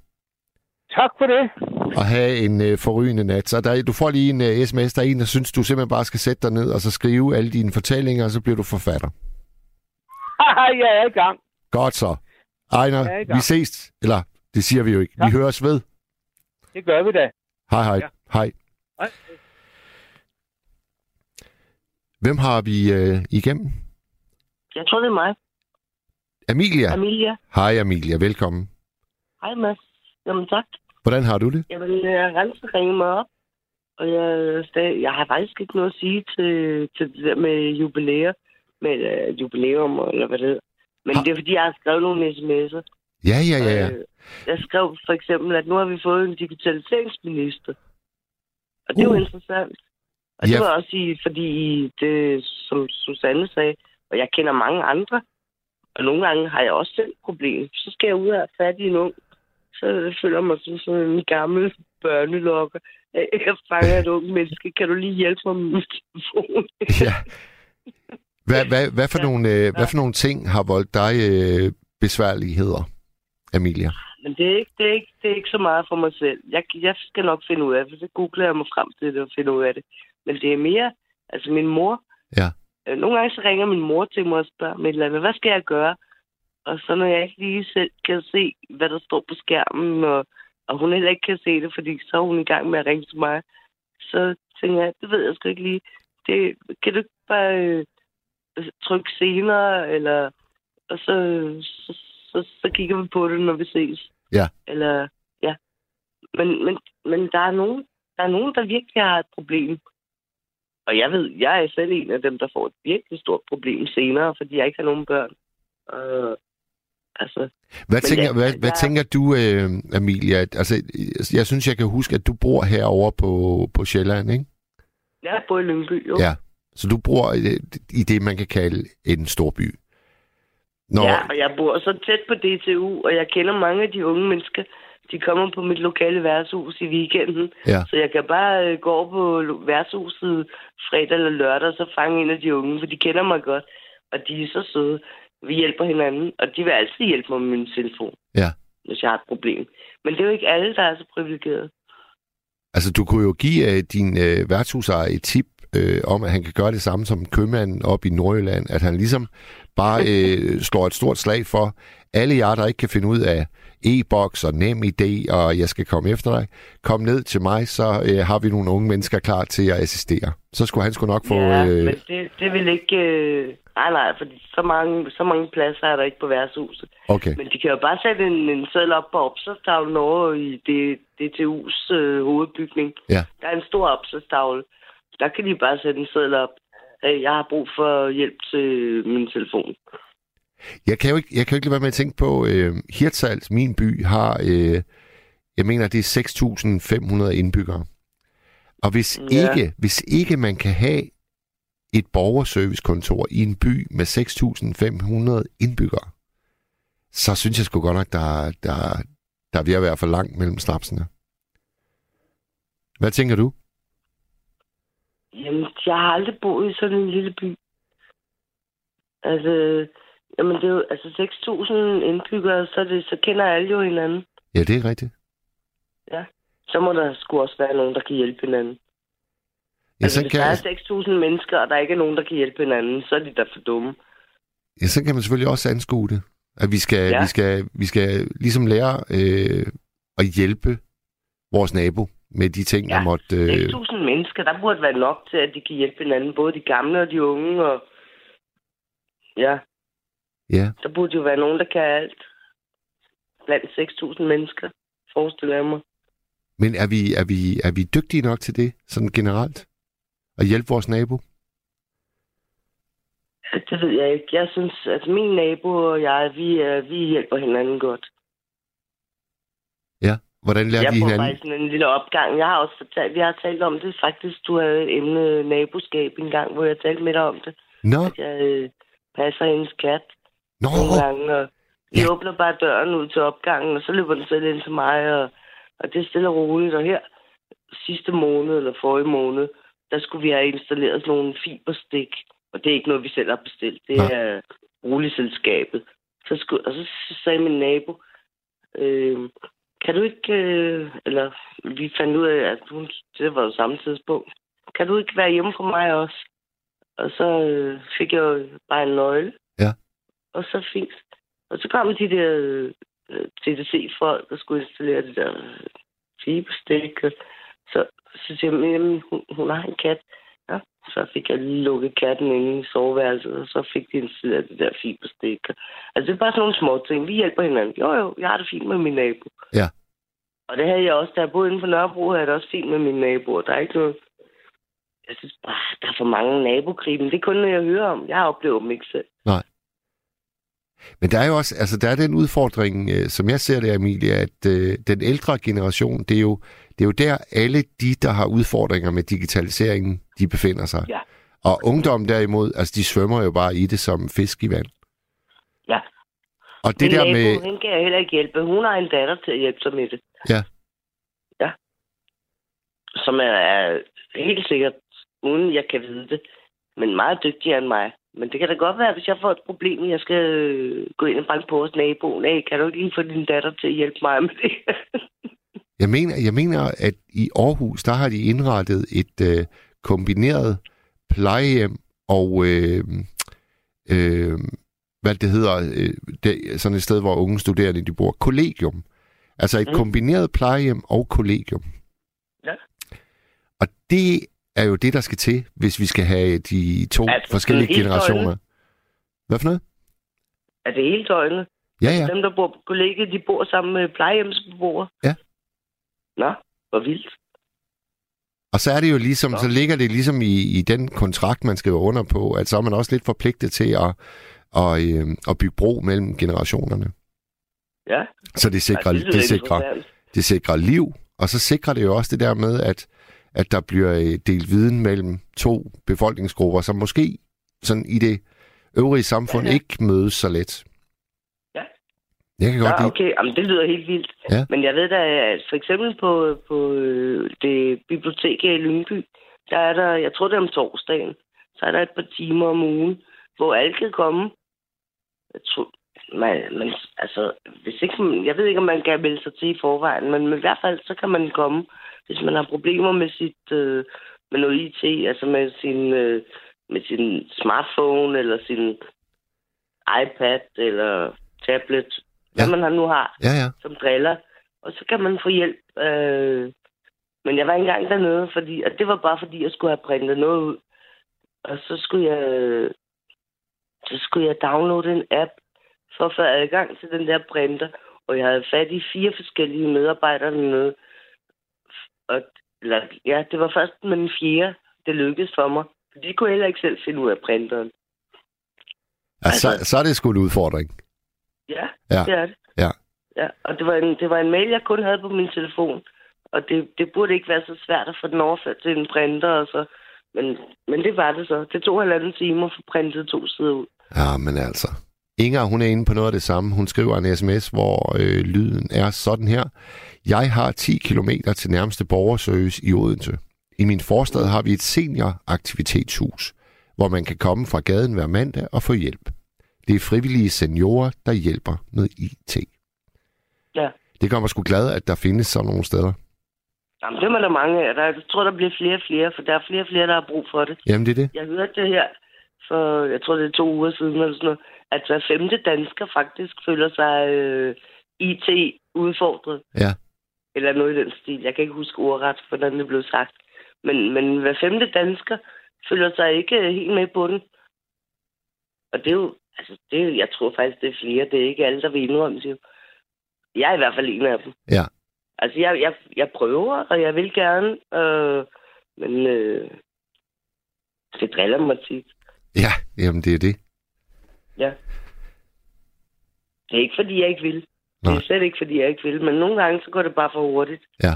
Tak for det. Og have en øh, forrygende nat. Så der, du får lige en øh, sms, der er en, der synes, du simpelthen bare skal sætte dig ned og så skrive alle dine fortællinger, og så bliver du forfatter. Jeg er i gang. Godt så. Ejner, vi ses. Eller, det siger vi jo ikke. Tak. Vi høres ved. Det gør vi da. Hej, hej. Ja. Hej. Hej. Hvem har vi øh, igennem? Jeg tror, det er mig. Amelia? Amelia. Hej, Amelia. Velkommen. Hej, Mads. Jamen, tak. Hvordan har du det? Jamen, jeg renser ringe mig op, og jeg, jeg har faktisk ikke noget at sige til, til det der med jubilæer, med uh, jubilæum, eller hvad det hedder. Men har... det er, fordi jeg har skrevet nogle sms'er. Ja, ja, ja. Og, øh, jeg skrev for eksempel, at nu har vi fået en digitaliseringsminister. Og det er jo uh. interessant. Og yeah. det var også i, fordi det, som Susanne sagde, og jeg kender mange andre, og nogle gange har jeg også selv problemer. Så skal jeg ud og have fat i en ung, så føler man sig sådan en gammel børnelokker. Jeg fanger et ungt menneske. Kan du lige hjælpe mig med min telefon? Ja. Hvad, hvad, hvad, for ja, nogle, ja. hvad for nogle ting har voldt dig øh, besværligheder, Amelia? Men det er, ikke, det, er ikke, det er ikke så meget for mig selv. Jeg, jeg skal nok finde ud af det. Så googler jeg mig frem til det og finder ud af det. Men det er mere... Altså min mor... Ja. Øh, nogle gange så ringer min mor til mig og spørger mig et eller andet. Hvad skal jeg gøre? Og så når jeg ikke lige selv kan se, hvad der står på skærmen, og, og hun heller ikke kan se det, fordi så er hun i gang med at ringe til mig, så tænker jeg, det ved jeg sgu ikke lige. Det, kan du ikke bare øh, trykke senere? Eller, og så, så, så, så kigger vi på det, når vi ses. Ja. Eller, ja. Men, men, men der er nogen, der er nogen, der virkelig har et problem. Og jeg ved, jeg er selv en af dem, der får et virkelig stort problem senere, fordi jeg ikke har nogen børn. Uh, altså. Hvad tænker, jeg, hvad, jeg, hvad tænker du, øh, Amelia? Altså, jeg synes, jeg kan huske, at du bor herovre på, på Sjælland, ikke? Ja, jeg bor i Lyngby, jo. Ja, så du bor i, i det, man kan kalde en stor by. Når... Ja, og jeg bor så tæt på D T U, og jeg kender mange af de unge mennesker. De kommer på mit lokale værtshus i weekenden, ja. Så jeg kan bare gå over på værtshuset fredag eller lørdag, og så fange en af de unge, for de kender mig godt, og de er så søde. Vi hjælper hinanden, og de vil altid hjælpe mig med min telefon, ja. Hvis jeg har et problem. Men det er jo ikke alle, der er så privilegerede. Altså, du kunne jo give uh, din uh, værtshusejer et tip uh, om, at han kan gøre det samme som købmanden op i Nordjylland, at han ligesom bare uh, slår et stort slag for alle jer, der ikke kan finde ud af e-boks og nem idé, og jeg skal komme efter dig. Kom ned til mig, så uh, har vi nogle unge mennesker klar til at assistere. Så skulle han sgu nok få... Ja, uh... men det, det vil ikke... Uh... Nej, nej, for så mange, så mange pladser er der ikke på værtshuset. Okay. Men de kan jo bare sætte en, en seddel op på opslagstavlen over i D T U's øh, hovedbygning. Ja. Der er en stor opslagstavle. Der kan de bare sætte en seddel op. Jeg har brug for hjælp til min telefon. Jeg kan jo ikke, jeg kan jo ikke lade være med at tænke på, øh, Hirtshals, min by, har, øh, jeg mener, det er seks tusind fem hundrede indbyggere. Og hvis, ja. ikke, hvis ikke man kan have et borgerservicekontor i en by med seks tusind fem hundrede indbyggere, så synes jeg sgu godt nok, der, der, der er ved at være for langt mellem snapsene. Hvad tænker du? Jamen, jeg har aldrig boet i sådan en lille by. Altså, jamen det er jo, altså seks tusind indbyggere, så, det, så kender alle jo hinanden. Ja, det er rigtigt. Ja, så må der sgu også være nogen, der kan hjælpe hinanden. Ja, altså, hvis kan... der er seks tusind mennesker, og der ikke er nogen, der kan hjælpe hinanden, så er de da for dumme. Ja, så kan man selvfølgelig også anskue det. At vi skal, ja. vi skal, vi skal ligesom lære øh, at hjælpe vores nabo med de ting, ja. der måtte... Øh... seks tusind mennesker, der burde være nok til, at de kan hjælpe hinanden. Både de gamle og de unge. Og... Ja. ja. Der burde jo være nogen, der kan alt. Blandt seks tusind mennesker, forestiller jeg mig. Men er vi, er, vi, er vi dygtige nok til det, sådan generelt? At hjælpe vores nabo? Det ved jeg ikke. Jeg synes, at min nabo og jeg, vi, vi hjælper hinanden godt. Ja, hvordan lærer vi hinanden? Jeg får faktisk en lille opgang. Jeg har også fortalt, vi har talt om det faktisk. Du havde et emne naboskab en gang, hvor jeg talte med dig om det. Nå. At jeg øh, passer hendes kat. Nå. Nogle gange, og jeg ja. åbner bare døren ud til opgangen, og så løber den selv ind til mig, og, og det er stille og roligt. Og her sidste måned eller forrige måned, der skulle vi have installeret sådan nogle fiberstik, og det er ikke noget, vi selv har bestilt. Det Nej. er boligselskabet. Så skulle, og så sagde min nabo, øh, kan du ikke, øh, eller vi fandt ud af, at hun, det var jo samme tidspunkt, kan du ikke være hjemme for mig også? Og så øh, fik jeg jo bare en nøgle. Ja. Og så fik, og så kom de der øh, T D C-folk, der skulle installere det der fiberstik. Så, så siger jeg, jamen, hun, hun har en kat. Ja, så fik jeg lige lukket katten inde i soveværelset, og så fik de en side af det der fiberstik. Altså, det er bare sådan nogle små ting. Vi hjælper hinanden. Jo, jo, jeg har det fint med min nabo. Ja. Og det havde jeg også, da jeg boede inde for Nørrebro, havde jeg det også fint med mine naboer. Der er ikke noget... Jeg synes bare, der er for mange nabokriben. Det er kun, når jeg hører om. Jeg har oplevet dem ikke selv. Nej. Men der er jo også, altså der er den udfordring, øh, som jeg ser det, Emilie, at øh, den ældre generation, det er, jo, det er jo der alle de, der har udfordringer med digitaliseringen, de befinder sig. Ja. Og ungdommen derimod, altså de svømmer jo bare i det som fisk i vand. Ja. Og det der med... Hun kan jeg heller ikke hjælpe. Hun har en datter til at hjælpe sig med det. Ja. Ja. Som er helt sikkert, uden jeg kan vide det, men meget dygtigere end mig. Men det kan da godt være, hvis jeg får et problem, jeg skal gå ind og banke på hos naboen. Hey, kan du ikke lige få din datter til at hjælpe mig med det? jeg, mener, jeg mener, at i Aarhus, der har de indrettet et øh, kombineret plejehjem og... Øh, øh, hvad det hedder, det, sådan et sted, hvor unge studerende, de bor, kollegium. Altså et mm. kombineret plejehjem og kollegium. Ja. Og det er jo det, der skal til, hvis vi skal have de to altså, forskellige generationer. Hvad for noget? Er det hele døgnet? Ja, ja. Dem, der bor på kollegiet, de bor sammen med plejehjemsbeboere. Ja. Nå, hvor vildt. Og så er det jo ligesom, Nå. så ligger det ligesom i, i den kontrakt, man skal være under på, at så er man også lidt forpligtet til at Og, øh, og bygge bro mellem generationerne. Ja. Så det sikrer, ja, det det sikrer, det sikrer liv, og så sikrer det jo også det der med, at, at der bliver delt viden mellem to befolkningsgrupper, som måske sådan i det øvrige samfund ja, ja. ikke mødes så let. Ja. Jeg kan ja, godt lide. Okay. Jamen, det lyder helt vildt. Ja. Men jeg ved da, at for eksempel på, på det bibliotek i Lyngby, der er der, jeg tror det er om torsdagen, så er der et par timer om ugen, hvor alle kan komme. Jeg tror, man, man, altså, hvis ikke, man, jeg ved ikke, om man kan melde sig til i forvejen, men i hvert fald, så kan man komme, hvis man har problemer med sit øh, med noget I T, altså med sin, øh, med sin smartphone, eller sin iPad, eller tablet, ja. hvad man nu har, ja, ja. som driller. Og så kan man få hjælp. Øh, men jeg var ikke engang dernede, fordi, og det var bare fordi, jeg skulle have printet noget ud. Og så skulle jeg... Øh, så skulle jeg downloade en app for at få adgang til den der printer. Og jeg havde fat i fire forskellige medarbejdere dernede. Og, eller, ja, det var først med den fjerde, det lykkedes for mig. De kunne heller ikke selv finde ud af printeren. Ja, altså, så, så er det sgu en udfordring. Ja, ja, det er det. Ja. Ja, og det var, en, det var en mail, jeg kun havde på min telefon. Og det, det burde ikke være så svært at få den overført til en printer og så... Men, men det var det så. Det tog halvanden time at få printet to sider ud. Ja, men altså. Inger, hun er inde på noget af det samme. Hun skriver en sms, hvor øh, lyden er sådan her. Jeg har ti kilometer til nærmeste borgerservice i Odense. I min forstad har vi et senioraktivitetshus, hvor man kan komme fra gaden hver mandag og få hjælp. Det er frivillige seniorer, der hjælper med I T. Ja. Det gør mig sgu glad, at der findes sådan nogle steder. Jamen, det er der mange af. Jeg tror, der bliver flere og flere, for der er flere og flere, der har brug for det. Jamen, det er det. Jeg hørte det her for, jeg tror, det er to uger siden, eller sådan noget, at hver femte dansker faktisk føler sig øh, I T-udfordret. Ja. Eller noget i den stil. Jeg kan ikke huske ordret, hvordan det blev sagt. Men, men hver femte dansker føler sig ikke helt med på den. Og det er jo, altså, det er, jeg tror faktisk, det er flere. Det er ikke alle, der vil indrømme sig. Jeg er i hvert fald en af dem. Ja. Altså, jeg, jeg, jeg prøver, og jeg vil gerne, øh, men øh, det driller mig tit. Ja, jamen det er det. Ja. Det er ikke, fordi jeg ikke vil. Nej. Det er slet ikke, fordi jeg ikke vil, men nogle gange, så går det bare for hurtigt. Ja.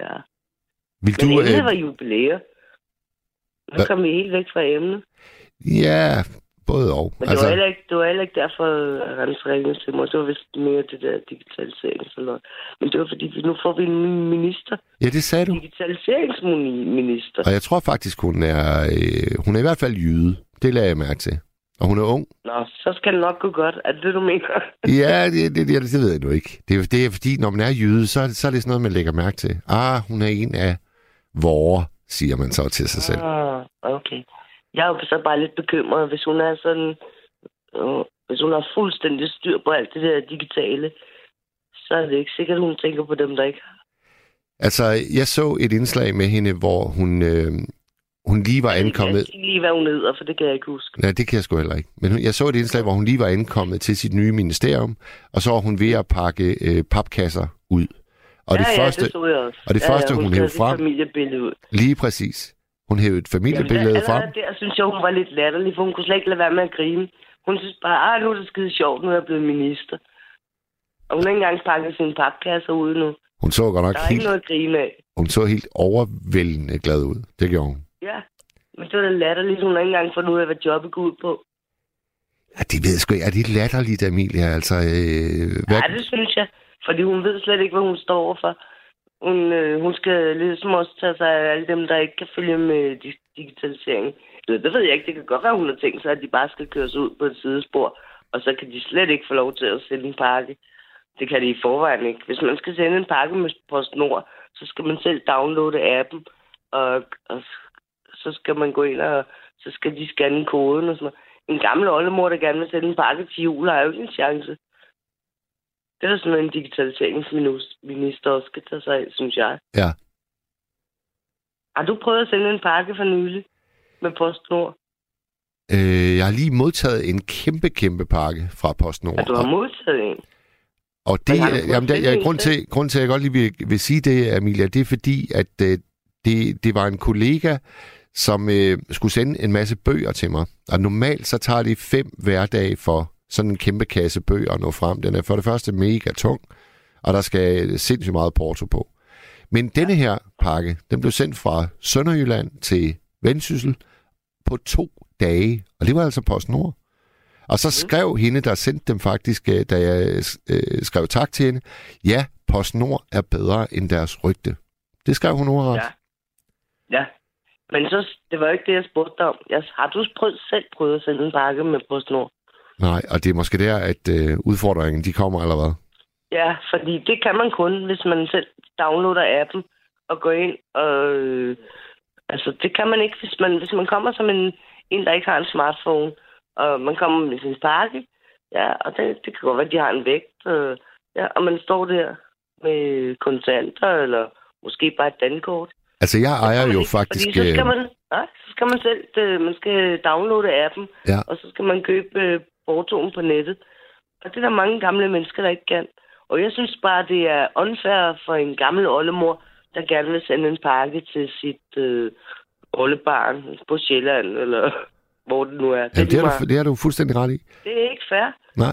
Ja. Vil men du, emnet øh... var jubilæer. Nu Hva? kom vi helt væk fra emnet. Ja, både og. Men altså... det, var heller ikke, det var heller ikke derfor, at Rens ringede til mig. Det var vist mere det der digitalisering. Men det var fordi, nu får vi en minister. Ja, det sagde du. Digitaliseringsminister. Og jeg tror faktisk, hun er, øh, hun er i hvert fald jyde. Det lader jeg mærke til. Og hun er ung. Nå, så skal det nok gå godt. Er det det, du mener? ja, det, det, det, det ved jeg nu ikke. Det er, det er fordi, når man er jyde, så, så er det sådan noget, man lægger mærke til. Ah, hun er en af vore, siger man så til sig selv. Ah, okay. Jeg er jo så bare lidt bekymret, hvis hun er sådan, øh, hvis hun har fuldstændig styr på alt det der digitale, så er det ikke sikkert, hun tænker på dem, der ikke har. Altså, jeg så et indslag med hende, hvor hun, øh, hun lige var ankommet... Jeg kan ikke lige, hvad hun hedder, for det kan jeg ikke huske. Nej, det kan jeg sgu heller ikke. Men jeg så et indslag, hvor hun lige var ankommet til sit nye ministerium, og så var hun ved at pakke øh, papkasser ud. Og ja, det ja, første, det så jeg også. Og det ja, første, ja, hun, hun hævde frem... Ud. Lige præcis. Hun hævede et familiebillede frem. Der synes jeg, hun var lidt latterlig, for hun kunne slet ikke lade være med at grine. Hun synes bare, at nu er det skide sjovt, nu er jeg blevet minister. Og hun har ikke engang pakket sine pakkasser ud nu. Hun så godt nok der er helt... ikke noget at grine af. Hun så helt overvældende glad ud. Det gjorde hun. Ja, men det var da latterligt. Hun har ikke engang fundet ud af, hvad jobbet går ud på. Ja, det ved jeg sgu ikke. Er det latterligt, Amelia? Altså, øh, hvad... Ja, det synes jeg. Fordi hun ved slet ikke, hvad hun står overfor. Hun, øh, hun skal ligesom også tage sig af alle dem, der ikke kan følge med digitaliseringen. Det ved jeg ikke. Det kan godt være, hun har tænkt sig, at de bare skal køres ud på et sidespor. Og så kan de slet ikke få lov til at sende en pakke. Det kan de i forvejen ikke. Hvis man skal sende en pakke med PostNord, så skal man selv downloade appen. Og, og så skal man gå ind, og så skal de scanne koden og sådan noget. En gammel oldemor, der gerne vil sende en pakke til jul, har jo ikke en chance. Det er da sådan en digitaliseringsminister også skal tage sig af, synes jeg. Ja. Har du prøvet at sende en pakke for nylig med PostNord? Øh, jeg har lige modtaget en kæmpe, kæmpe pakke fra PostNord. Ja, du har modtaget en? Og det, jamen, der, jeg, grund, til, grund til, at jeg godt lige vil, vil sige det, Amelia, det er fordi, at øh, det, det var en kollega, som øh, skulle sende en masse bøger til mig. Og normalt så tager det fem hverdage for sådan en kæmpe kasse bøger at nå frem. Den er for det første mega tung, og der skal sindssygt meget porto på. Men denne her pakke, den blev sendt fra Sønderjylland til Vendsyssel på to dage. Og det var altså PostNord. Og så skrev hende, der sendte dem faktisk, da jeg øh, skrev tak til hende, ja, PostNord er bedre end deres rygte. Det skrev hun ordret. Ja. Ja. Men så, det var jo ikke det, jeg spurgte dig om. Jeg, har du prøvet, selv prøvet at sende en pakke med PostNord? Nej, og det er måske der, at øh, udfordringen, de kommer, eller hvad? Ja, fordi det kan man kun, hvis man selv downloader appen og går ind og... Øh, altså, det kan man ikke, hvis man, hvis man kommer som en, en, der ikke har en smartphone, og man kommer med sin pakke, ja, og det, det kan godt være, at de har en vægt, øh, ja, og man står der med kontanter, eller måske bare et dankort. Altså, jeg ejer jo ikke, faktisk... Så skal, man, nej, så skal man selv... Øh, man skal downloade appen, ja. Og så skal man købe øh, portoen på nettet. Og det er der mange gamle mennesker, der ikke kan. Og jeg synes bare, det er unfair for en gammel oldemor, der gerne vil sende en pakke til sit øh, oldebarn på Sjælland, eller hvor det nu er. Ja, det, er du, det er du fuldstændig ret i. Det er ikke fair. Nej.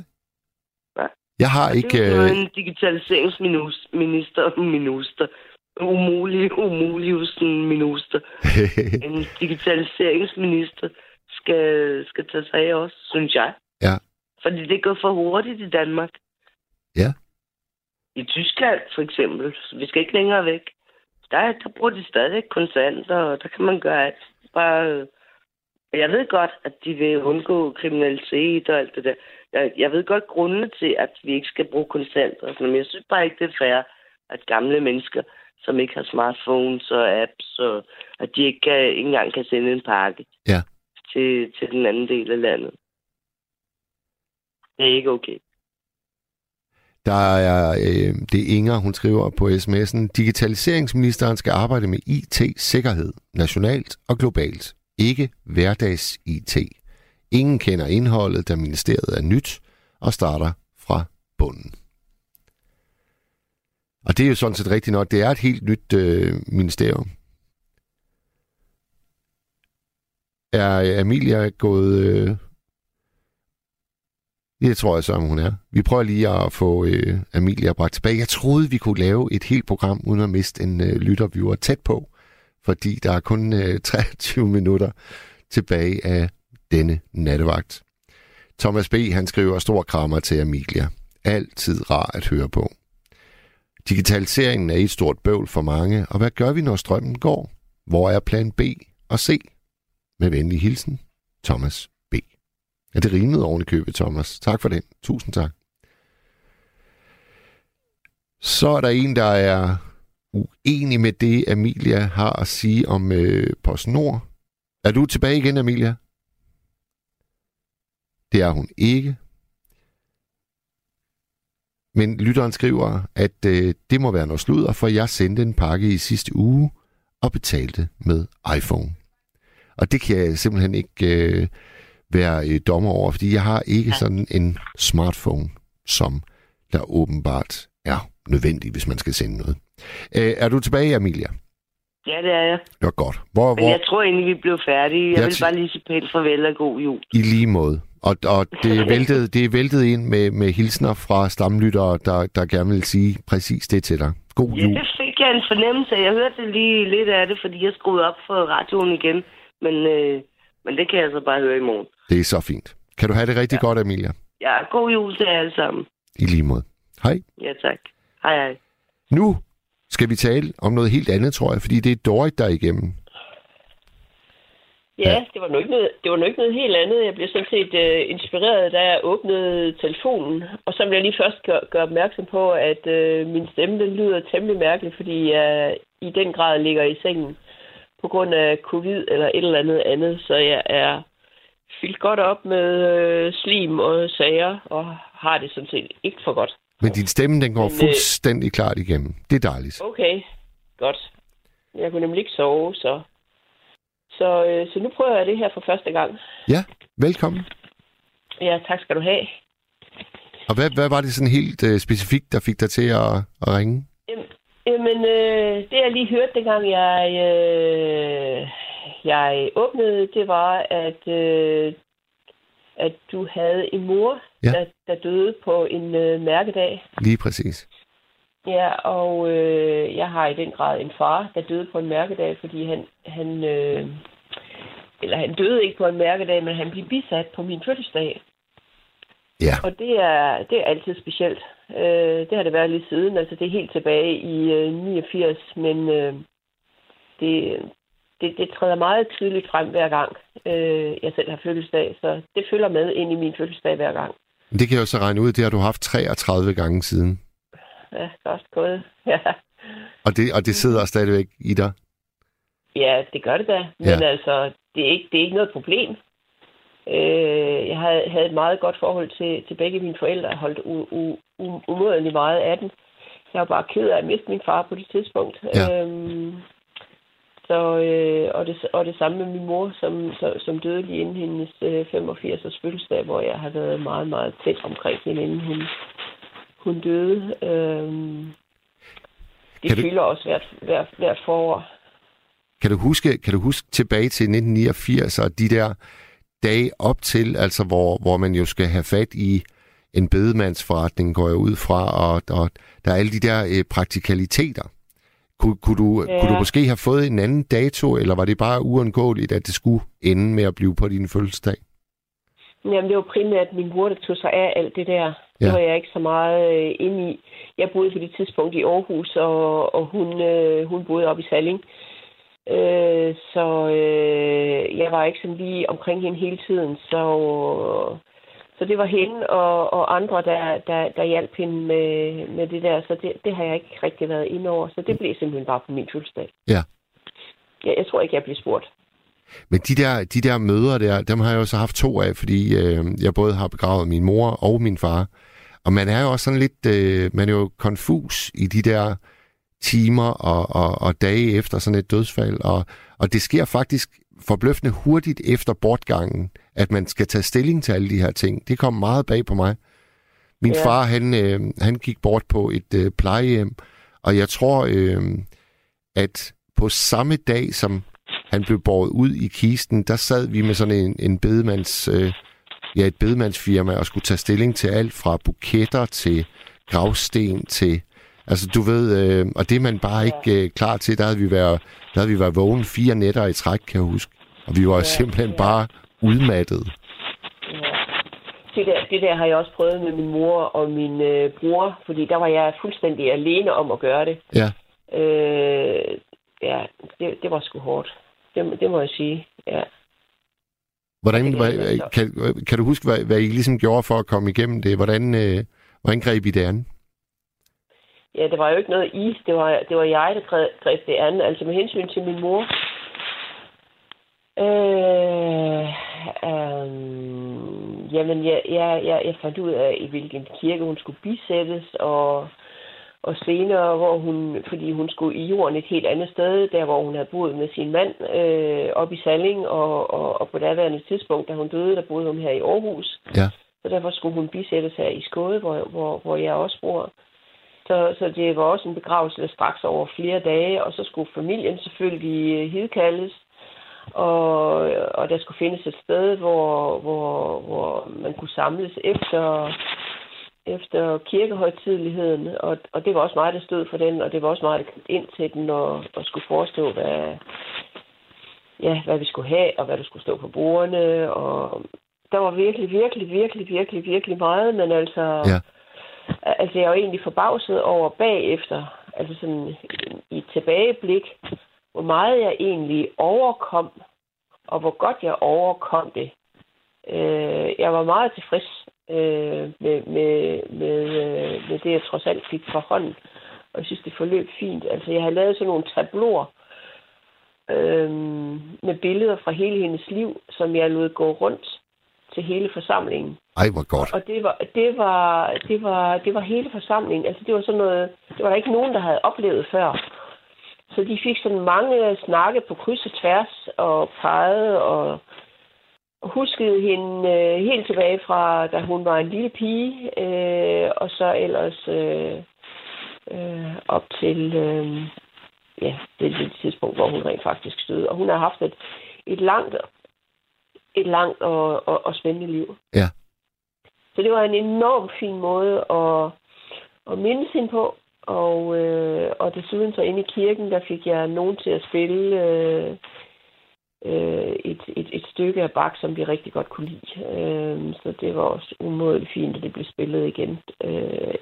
Nej. Jeg har og ikke... Det er en digitaliseringsminister... Minister... Umulig, umulig sådan minister. En digitaliseringsminister skal, skal tage sig af også, synes jeg. Ja. Fordi det går for hurtigt i Danmark. Ja. I Tyskland for eksempel. Vi skal ikke længere væk. Der, der bruger de stadig kontanter, og der kan man gøre alt. Bare, jeg ved godt, at de vil undgå kriminalitet og alt det der. Jeg, jeg ved godt grundene til, at vi ikke skal bruge kontanter. Men jeg synes bare ikke, det er fair, at gamle mennesker... som ikke har smartphones og apps, og at de ikke, kan, ikke engang kan sende en pakke ja. til, til den anden del af landet. Det er ikke okay. Der er, øh, det er Inger, hun skriver på sms'en, digitaliseringsministeren skal arbejde med I T-sikkerhed, nationalt og globalt, ikke hverdags-I T. Ingen kender indholdet, da ministeriet er nyt og starter fra bunden. Og det er jo sådan set rigtigt nok. Det er et helt nyt øh, ministerium. Er Amelia gået... Øh... Det tror jeg så, hun er. Vi prøver lige at få øh, Amelia bragt tilbage. Jeg troede, vi kunne lave et helt program, uden at miste en øh, lytter, vi var tæt på. Fordi der er kun øh, treogtyve minutter tilbage af denne nattevagt. Thomas B. han skriver stor krammer til Amelia. Altid rar at høre på. Digitaliseringen er et stort bøvl for mange, og hvad gør vi, når strømmen går? Hvor er plan B og C? Med venlig hilsen, Thomas B. Ja, det rimede oven i købet, Thomas. Tak for det. Tusind tak. Så er der en, der er uenig med det, Amelia har at sige om øh, PostNord. Er du tilbage igen, Amelia? Det er hun ikke. Men lytteren skriver, at øh, det må være noget sludder, for jeg sendte en pakke i sidste uge og betalte med iPhone. Og det kan jeg simpelthen ikke øh, være øh, dommer over, fordi jeg har ikke sådan en smartphone, som der åbenbart er nødvendig, hvis man skal sende noget. Øh, er du tilbage, Amelia? Ja, det er jeg. Det var godt. Hvor, Men jeg hvor... tror egentlig, vi blev færdige. Jeg, jeg vil t- bare lige sige pænt farvel og god jul. I lige måde. Og, og det er væltet, det er væltet ind med, med hilsner fra stamlyttere, der, der gerne vil sige præcis det til dig. God jul. Ja, det fik jeg en fornemmelse af. Jeg hørte lige lidt af det, fordi jeg skruede op for radioen igen. Men, øh, men det kan jeg så bare høre i morgen. Det er så fint. Kan du have det rigtig ja. godt, Amelia? Ja, god jul til jer alle sammen. I lige måde. Hej. Ja, tak. Hej, hej. Nu skal vi tale om noget helt andet, tror jeg, fordi det er Dorit, der er igennem. Ja, ja. Det var nu ikke noget, det var nu ikke noget helt andet. Jeg blev sådan set øh, inspireret, da jeg åbnede telefonen. Og så vil jeg lige først gøre, gøre opmærksom på, at øh, min stemme den lyder temmelig mærkelig, fordi jeg i den grad ligger i sengen på grund af covid eller et eller andet andet. Så jeg er fyldt godt op med øh, slim og sager, og har det sådan set ikke for godt. Men din stemme, den går Men, fuldstændig øh... klart igennem. Det er dejligt. Okay, godt. Jeg kunne nemlig ikke sove, så... Så, øh, så nu prøver jeg det her for første gang. Ja, velkommen. Ja, tak skal du have. Og hvad, hvad var det sådan helt øh, specifikt, der fik dig til at, at ringe? Jamen, jamen øh, det jeg lige hørte, dengang jeg, øh, jeg åbnede, det var, at, øh, at du havde en mor, ja. der, der døde på en øh, mærkedag. Lige præcis. Ja, og øh, jeg har i den grad en far, der døde på en mærkedag, fordi han, han øh, eller han døde ikke på en mærkedag, men han blev bisat på min fødselsdag. Ja. Og det er, det er altid specielt. Øh, det har det været lige siden, altså det er helt tilbage i øh, niogfirs, men øh, det, det, det træder meget tydeligt frem hver gang, øh, jeg selv har fødselsdag, så det følger med ind i min fødselsdag hver gang. Det kan jeg jo så regne ud, det har du haft treogtredive gange siden. Ja, godt gået. Ja. Og, det, og det sidder stadigvæk i dig? Ja, det gør det da. Men ja. altså, det er, ikke, det er ikke noget problem. Øh, jeg havde, havde et meget godt forhold til, til begge mine forældre. Jeg holdt u, u, u, umådelig meget af den. Jeg var bare ked af at miste min far på det tidspunkt. Ja. Øhm, så, øh, og, det, og det samme med min mor, som, som, som døde lige inden hendes øh, femogfirs års fødselsdag, hvor jeg har været meget, meget tæt omkring hende inden hendes. Hun døde. Øhm, det kan fylder du... også hvert, hvert, hvert forår. Kan du, huske, kan du huske tilbage til nitten niogfirs og de der dage op til, altså hvor, hvor man jo skal have fat i en bedemandsforretning, går jeg ud fra, og, og der er alle de der øh, praktikaliteter. Kun, kunne, du, ja. kunne du måske have fået en anden dato, eller var det bare uundgåeligt, at det skulle ende med at blive på din fødselsdag? Jamen, det var primært min mor, der tog sig af alt det der. Ja. Det var jeg ikke så meget øh, inde i. Jeg boede på det tidspunkt i Aarhus, og, og hun, øh, hun boede oppe i Salling. Øh, så øh, jeg var ikke sådan lige omkring hende hele tiden. Så, øh, så det var hende og, og andre, der, der, der hjalp hende med, med det der. Så det, det har jeg ikke rigtig været inde over. Så det blev simpelthen bare på min fødselsdag. Ja. Jeg, jeg tror ikke, jeg blev spurgt. Men de der, de der møder der, dem har jeg jo så haft to af, fordi øh, jeg både har begravet min mor og min far. Og man er jo også sådan lidt, øh, man er jo konfus i de der timer og, og, og dage efter sådan et dødsfald. Og, og det sker faktisk forbløffende hurtigt efter bortgangen, at man skal tage stilling til alle de her ting. Det kom meget bag på mig. Min ja. far, han, øh, han gik bort på et øh, plejehjem, og jeg tror, øh, at på samme dag som... han blev båret ud i kisten, der sad vi med sådan en, en bedemands, øh, ja, et bedemandsfirma og skulle tage stilling til alt fra buketter til gravsten til... Altså, du ved, øh, og det er man bare ikke øh, klar til. Der havde vi været, der havde vi været vågen fire nætter i træk, kan jeg huske. Og vi var ja, simpelthen ja. bare udmattede. Ja. Det, der, det der har jeg også prøvet med min mor og min øh, bror, fordi der var jeg fuldstændig alene om at gøre det. Ja. Øh, ja, det, det var sgu hårdt. Det, det må jeg sige, ja. Hvordan, det kan, kan, kan du huske, hvad, hvad I ligesom gjorde for at komme igennem det? Hvordan, øh, hvordan greb I det an? Ja, det var jo ikke noget I. Det var, det var jeg, der greb det an. Altså med hensyn til min mor. Øh, øh, jamen, jeg, jeg, jeg, jeg fandt ud af, i hvilken kirke hun skulle bisættes, og... Og senere, hvor hun, fordi hun skulle i jorden et helt andet sted, der hvor hun havde boet med sin mand øh, op i Salling, og, og, og på daværende tidspunkt, da hun døde, der boede hun her i Aarhus. Ja. Så derfor skulle hun bisættes her i Skåde, hvor, hvor, hvor jeg også bor. Så, så det var også en begravelse straks over flere dage, og så skulle familien selvfølgelig hidkaldes. og, og der skulle findes et sted, hvor, hvor, hvor man kunne samles efter, efter kirkehøjtideligheden, og, og det var også mig, der stod for den, og det var også mig, der kom ind til den og, og skulle forestå, hvad, ja, hvad vi skulle have, og hvad der skulle stå på bordene, og der var virkelig, virkelig, virkelig, virkelig, virkelig meget, men altså, ja. altså jeg var egentlig forbavset over bagefter, altså sådan i et tilbageblik, hvor meget jeg egentlig overkom, og hvor godt jeg overkom det. Øh, jeg var meget tilfreds øh, med, med, med, med det, jeg trods alt fik fra hånden, og jeg synes, det forløb fint. Altså jeg har lavet sådan nogle tabloer øh, med billeder fra hele hendes liv, som jeg lod gå rundt til hele forsamlingen. Ej, hvor godt. Og det var, det var, det var, det var hele forsamlingen. Altså det var sådan noget, det var der ikke nogen, der havde oplevet før. Så de fik sådan mange snakke på kryds og tværs, og pegede og huskede hende øh, helt tilbage fra, da hun var en lille pige, øh, og så ellers øh, øh, op til øh, ja, det, det tidspunkt, hvor hun rent faktisk stod. Og hun har haft et, et langt, et langt og, og, og spændende liv. Ja. Så det var en enormt fin måde at, at mindes hende på. Og, øh, og desuden så inde i kirken, der fik jeg nogen til at spille øh, øh, et, et, et stykke af Bach, som vi rigtig godt kunne lide. Øh, så det var også umådeligt fint, at det blev spillet igen øh,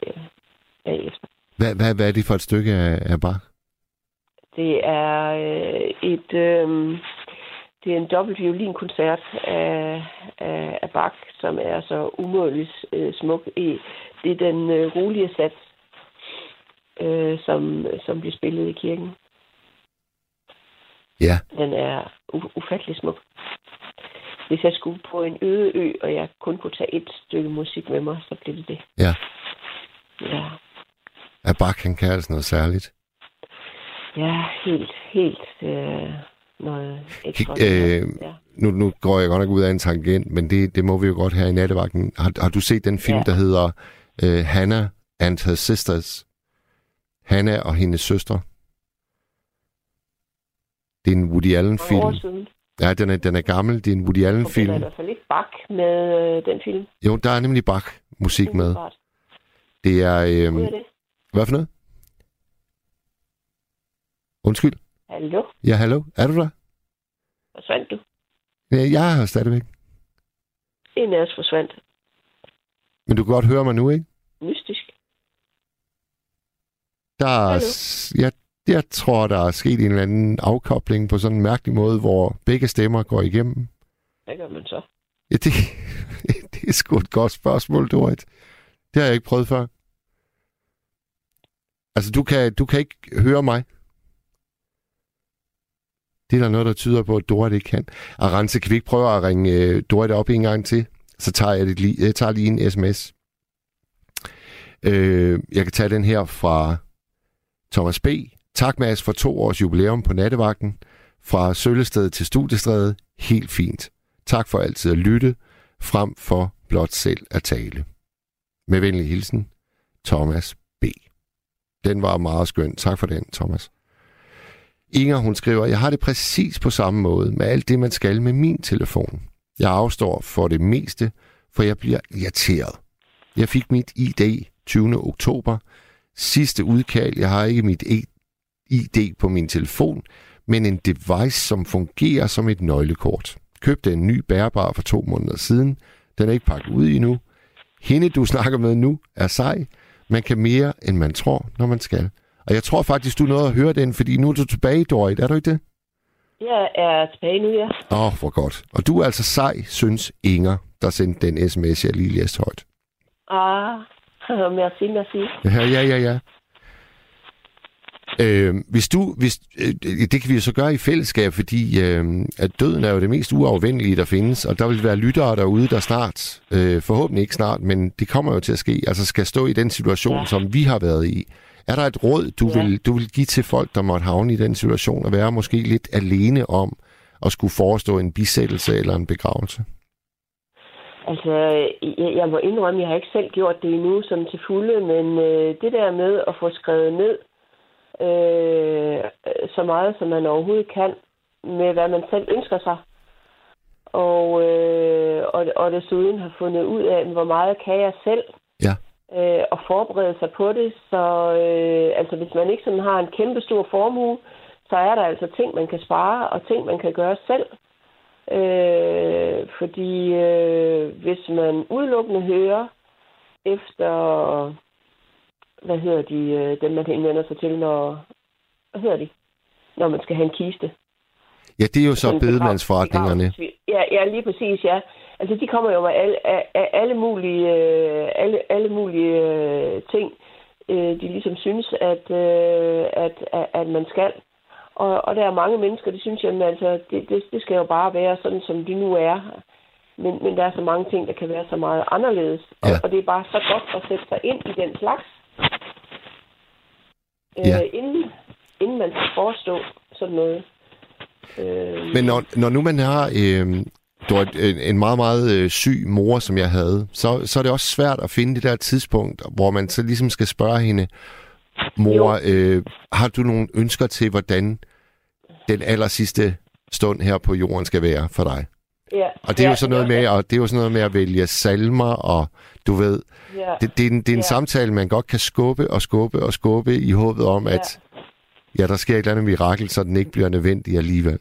bagefter. Hvad, hvad, hvad er det for et stykke af Bach? Det er øh, et... Øh, Det er en dobbelt violinkoncert af, af, af Bach, som er så umådeligt øh, smuk. Det er den øh, rolige sats, øh, som, som bliver spillet i kirken. Ja. Den er u- ufattelig smuk. Hvis jeg skulle på en øde ø, og jeg kun kunne tage et stykke musik med mig, så blev det det. Ja. Ja. Er Bach, han kan altså noget særligt? Ja, helt, helt... Øh... Ekstra, øh, ja. nu, nu går jeg godt nok ud af en tangent, men det, det må vi jo godt have i nattevagten. Har, har du set den film, ja. der hedder uh, Hannah and Her Sisters? Hannah og hendes søstre. Det er en Woody Allen-film. Ja, den er, den er gammel. Det er en Woody Allen-film. Der er i hvert fald ikke Bach med øh, den film. Jo, der er nemlig Bach-musik med. Det er... Øh, Hvad er det? Hvad for noget? Undskyld? Hallo? Ja, hallo. Er du der? Forsvandt du? Ja, jeg er her stadigvæk. En af os forsvandt. Men du kan godt høre mig nu, ikke? Mystisk. Der er, jeg, jeg tror, der er sket en eller anden afkobling på sådan en mærkelig måde, hvor begge stemmer går igennem. Hvad gør man så? Ja, det, det er sgu et godt spørgsmål, Dorit. Det har jeg ikke prøvet før. Altså, du kan, du kan ikke høre mig. Det er der noget, der tyder på, at Dorit ikke kan. Arance, kan vi ikke prøve at ringe øh, Dorit op en gang til? Så tager jeg, det lige, jeg tager lige en sms. Øh, jeg kan tage den her fra Thomas B. Tak, Mads, for to års jubilæum på nattevagten. Fra Søllested til Studiestræde. Helt fint. Tak for altid at lytte, frem for blot selv at tale. Med venlig hilsen, Thomas B. Den var meget skøn. Tak for den, Thomas. Inger, hun skriver, jeg har det præcis på samme måde med alt det, man skal med min telefon. Jeg afstår for det meste, for jeg bliver irriteret. Jeg fik mit I D tyvende oktober. Sidste udkald, jeg har ikke mit I D på min telefon, men en device, som fungerer som et nøglekort. Købte en ny bærbar for to måneder siden. Den er ikke pakket ud endnu. Hende, du snakker med nu, er sej. Man kan mere, end man tror, når man skal. Og jeg tror faktisk, du nåede at høre den, fordi nu er du tilbage, Dorit. Er du ikke det? Jeg er tilbage nu, ja. Åh, oh, hvor godt. Og du er altså sej, synes Inger, der sendte den sms, jeg lige læste højt. Ah, merci, merci. Ja, ja, ja, ja. Øh, hvis du, hvis, øh, det kan vi jo så gøre i fællesskab, fordi øh, at døden er jo det mest uafvendelige, der findes, og der vil være lyttere derude, der snart, øh, forhåbentlig ikke snart, men det kommer jo til at ske, altså skal stå i den situation, ja. som vi har været i. Er der et råd, du, ja. vil, du vil give til folk, der måtte havne i den situation, og være måske lidt alene om at skulle forestå en bisættelse eller en begravelse? Altså, jeg, jeg må indrømme, jeg har ikke selv gjort det endnu sådan til fulde, men øh, det der med at få skrevet ned øh, så meget, som man overhovedet kan, med, hvad man selv ønsker sig. Og, øh, og, og desuden har fundet ud af, hvor meget kan jeg selv, ja. øh, og forberede sig på det. Så øh, altså, hvis man ikke sådan har en kæmpe stor formue, så er der altså ting, man kan spare, og ting, man kan gøre selv. Øh, fordi øh, hvis man udelukkende hører efter, hvad hedder de, øh, dem man henvender sig til, når, hvad hedder de, når man skal have en kiste. Ja, det er jo så sådan bedemandsforretningerne. Ja, ja, lige præcis, ja. Altså, de kommer jo med alle, alle, alle mulige, alle, alle mulige øh, ting, øh, de ligesom synes, at, øh, at, at man skal. Og, og der er mange mennesker, de synes, jamen, altså, det, det, det skal jo bare være sådan, som de nu er. Men, men der er så mange ting, der kan være så meget anderledes. Ja. Og, og det er bare så godt at sætte sig ind i den slags, øh, ja. inden, inden man skal forestå sådan noget. Øh... Men når, når nu man har øh, du har en meget, meget øh, syg mor, som jeg havde, så, så er det også svært at finde det der tidspunkt, hvor man så ligesom skal spørge hende, mor, øh, har du nogle ønsker til, hvordan den aller sidste stund her på jorden skal være for dig? Ja. Og det er, ja, jo sådan noget, ja, med, og det er jo sådan noget med at vælge salmer, og du ved, ja, det, det er en, det er en, ja, samtale, man godt kan skubbe og skubbe og skubbe i håbet om, ja, at ja, der sker et eller andet mirakel, så den ikke bliver nødvendig alligevel.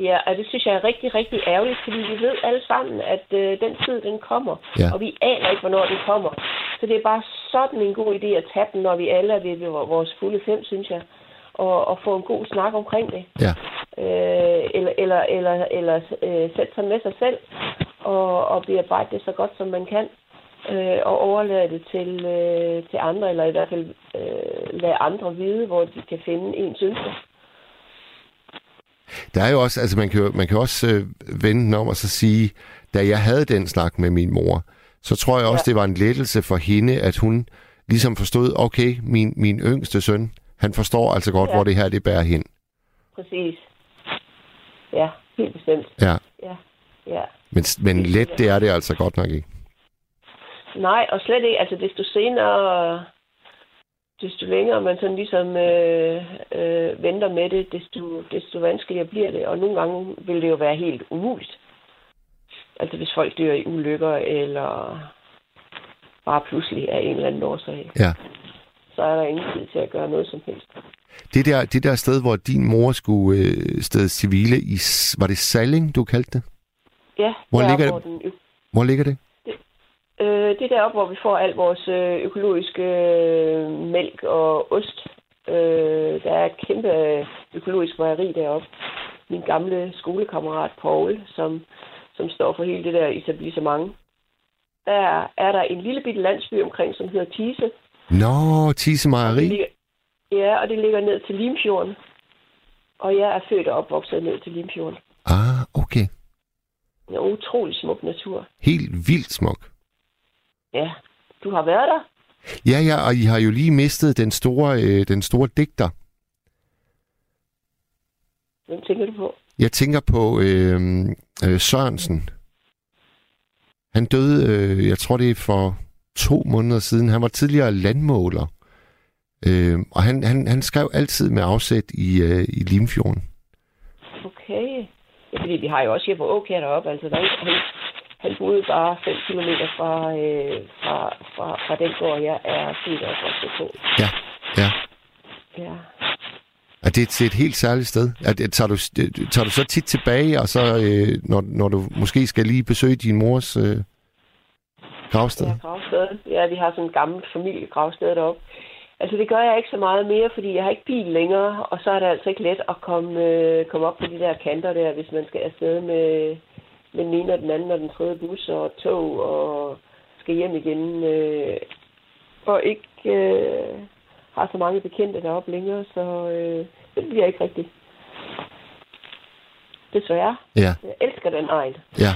Ja, og det synes jeg er rigtig, rigtig ærgerligt, fordi vi ved alle sammen, at øh, den tid, den kommer, ja, og vi aner ikke, hvornår den kommer. Så det er bare sådan en god idé at tage den, når vi alle er ved vores fulde fem, synes jeg, og, og få en god snak omkring det. Ja. Øh, eller eller, eller, eller øh, sætte sig med sig selv, og, og bearbejde det så godt, som man kan, øh, og overlade det til, øh, til andre, eller i hvert fald øh, lade andre vide, hvor de kan finde ens ønsker. Der er jo også, altså man kan jo, man kan også øh, vende den om og så sige, da jeg havde den snak med min mor, så tror jeg også, ja, det var en lettelse for hende, at hun ligesom forstod, okay, min, min yngste søn, han forstår altså godt, ja, hvor det her, det bærer hen. Præcis. Ja, helt bestemt. Ja. Ja. Ja. Men, men let, det er det altså godt nok ikke. Nej, og slet ikke. Altså, desto senere, desto længere man sådan ligesom øh, øh, venter med det, desto, desto vanskeligere bliver det. Og nogle gange vil det jo være helt umuligt. Altså, hvis folk dør i ulykker, eller bare pludselig af en eller anden årsag, ja, så er der ingen tid til at gøre noget som helst. Det der, det der sted, hvor din mor skulle øh, sted civile i, var det Salling, du kaldte det? Ja. Hvor, der, ligger, hvor, den, ø- hvor ligger det? Det, øh, det deroppe, hvor vi får al vores økologiske øh, mælk og ost. Øh, der er et kæmpe økologisk mejeri deroppe. Min gamle skolekammerat Paul, som... som står for hele det der etablissement. Der er der en lille bitte landsby omkring, som hedder Tise. Nå, Tise Mejeri. Ja, og det ligger ned til Limfjorden. Og jeg er født og opvokset ned til Limfjorden. Ah, okay. Det er utrolig smuk natur. Helt vildt smuk. Ja, du har været der. Ja, ja, og I har jo lige mistet den store, øh, den store digter. Hvem tænker du på? Jeg tænker på øh, øh, Sørensen. Han døde, øh, jeg tror det er for to måneder siden. Han var tidligere landmåler. Øh, og han, han, han skrev altid med afsæt i, øh, i Limfjorden. Okay. Ja, fordi vi har jo også her på Åkær deroppe. Altså, der, han, han boede bare fem kilometer fra, øh, fra, fra, fra den gård, jeg er født og opvokset på. Ja, ja. Ja. Er det til et helt særligt sted? Er det, tager, du, tager du så tit tilbage, og så, øh, når, når du måske skal lige besøge din mors øh, gravsted? Ja, gravsted? Ja, vi har sådan en gammel familiegravsted deroppe. Altså, det gør jeg ikke så meget mere, fordi jeg har ikke bil længere, og så er det altså ikke let at komme, øh, komme op på de der kanter der, hvis man skal afsted med, med den ene og den anden og den tredje bus og tog og skal hjem igen. Øh, og ikke... Øh, har så mange bekendte deroppe længere, så øh, det bliver ikke rigtigt. Desværre. Ja. Jeg elsker den egen. Ja.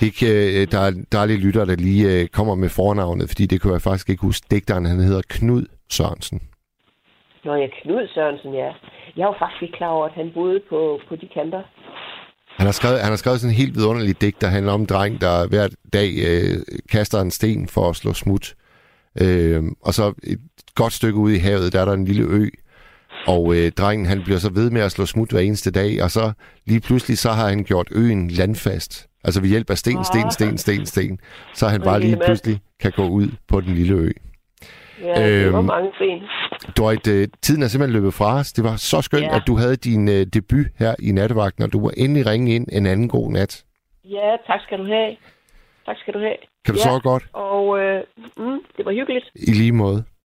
Det, øh, der, er, der er lidt lytter, der lige øh, kommer med fornavnet, fordi det kunne jeg faktisk ikke huske. Digteren, han hedder Knud Sørensen. Nå ja, Knud Sørensen, ja. Jeg var faktisk ikke klar over, at han boede på, på de kanter. Han har skrevet, han har skrevet sådan en helt vidunderlig digt, der handler om en dreng, der hver dag øh, kaster en sten for at slå smut. Øh, og så et godt stykke ude i havet, der er der en lille ø, Og øh, drengen, han bliver så ved med at slå smut hver eneste dag, og så lige pludselig, så har han gjort øen landfast. Altså ved hjælp af sten, sten, sten, sten, sten, så han bare lige pludselig kan gå ud på den lille ø. Ja, øhm, det var mange fint. Dorrit, øh, tiden er simpelthen løbet fra os. Det var så skønt, ja. At du havde din øh, debut her i Nattevagten, og du må endelig ringe ind en anden god nat. Ja, tak skal du have. Tak skal du have. Kan du ja, sove godt? Og øh, mm, det var hyggeligt. I lige måde.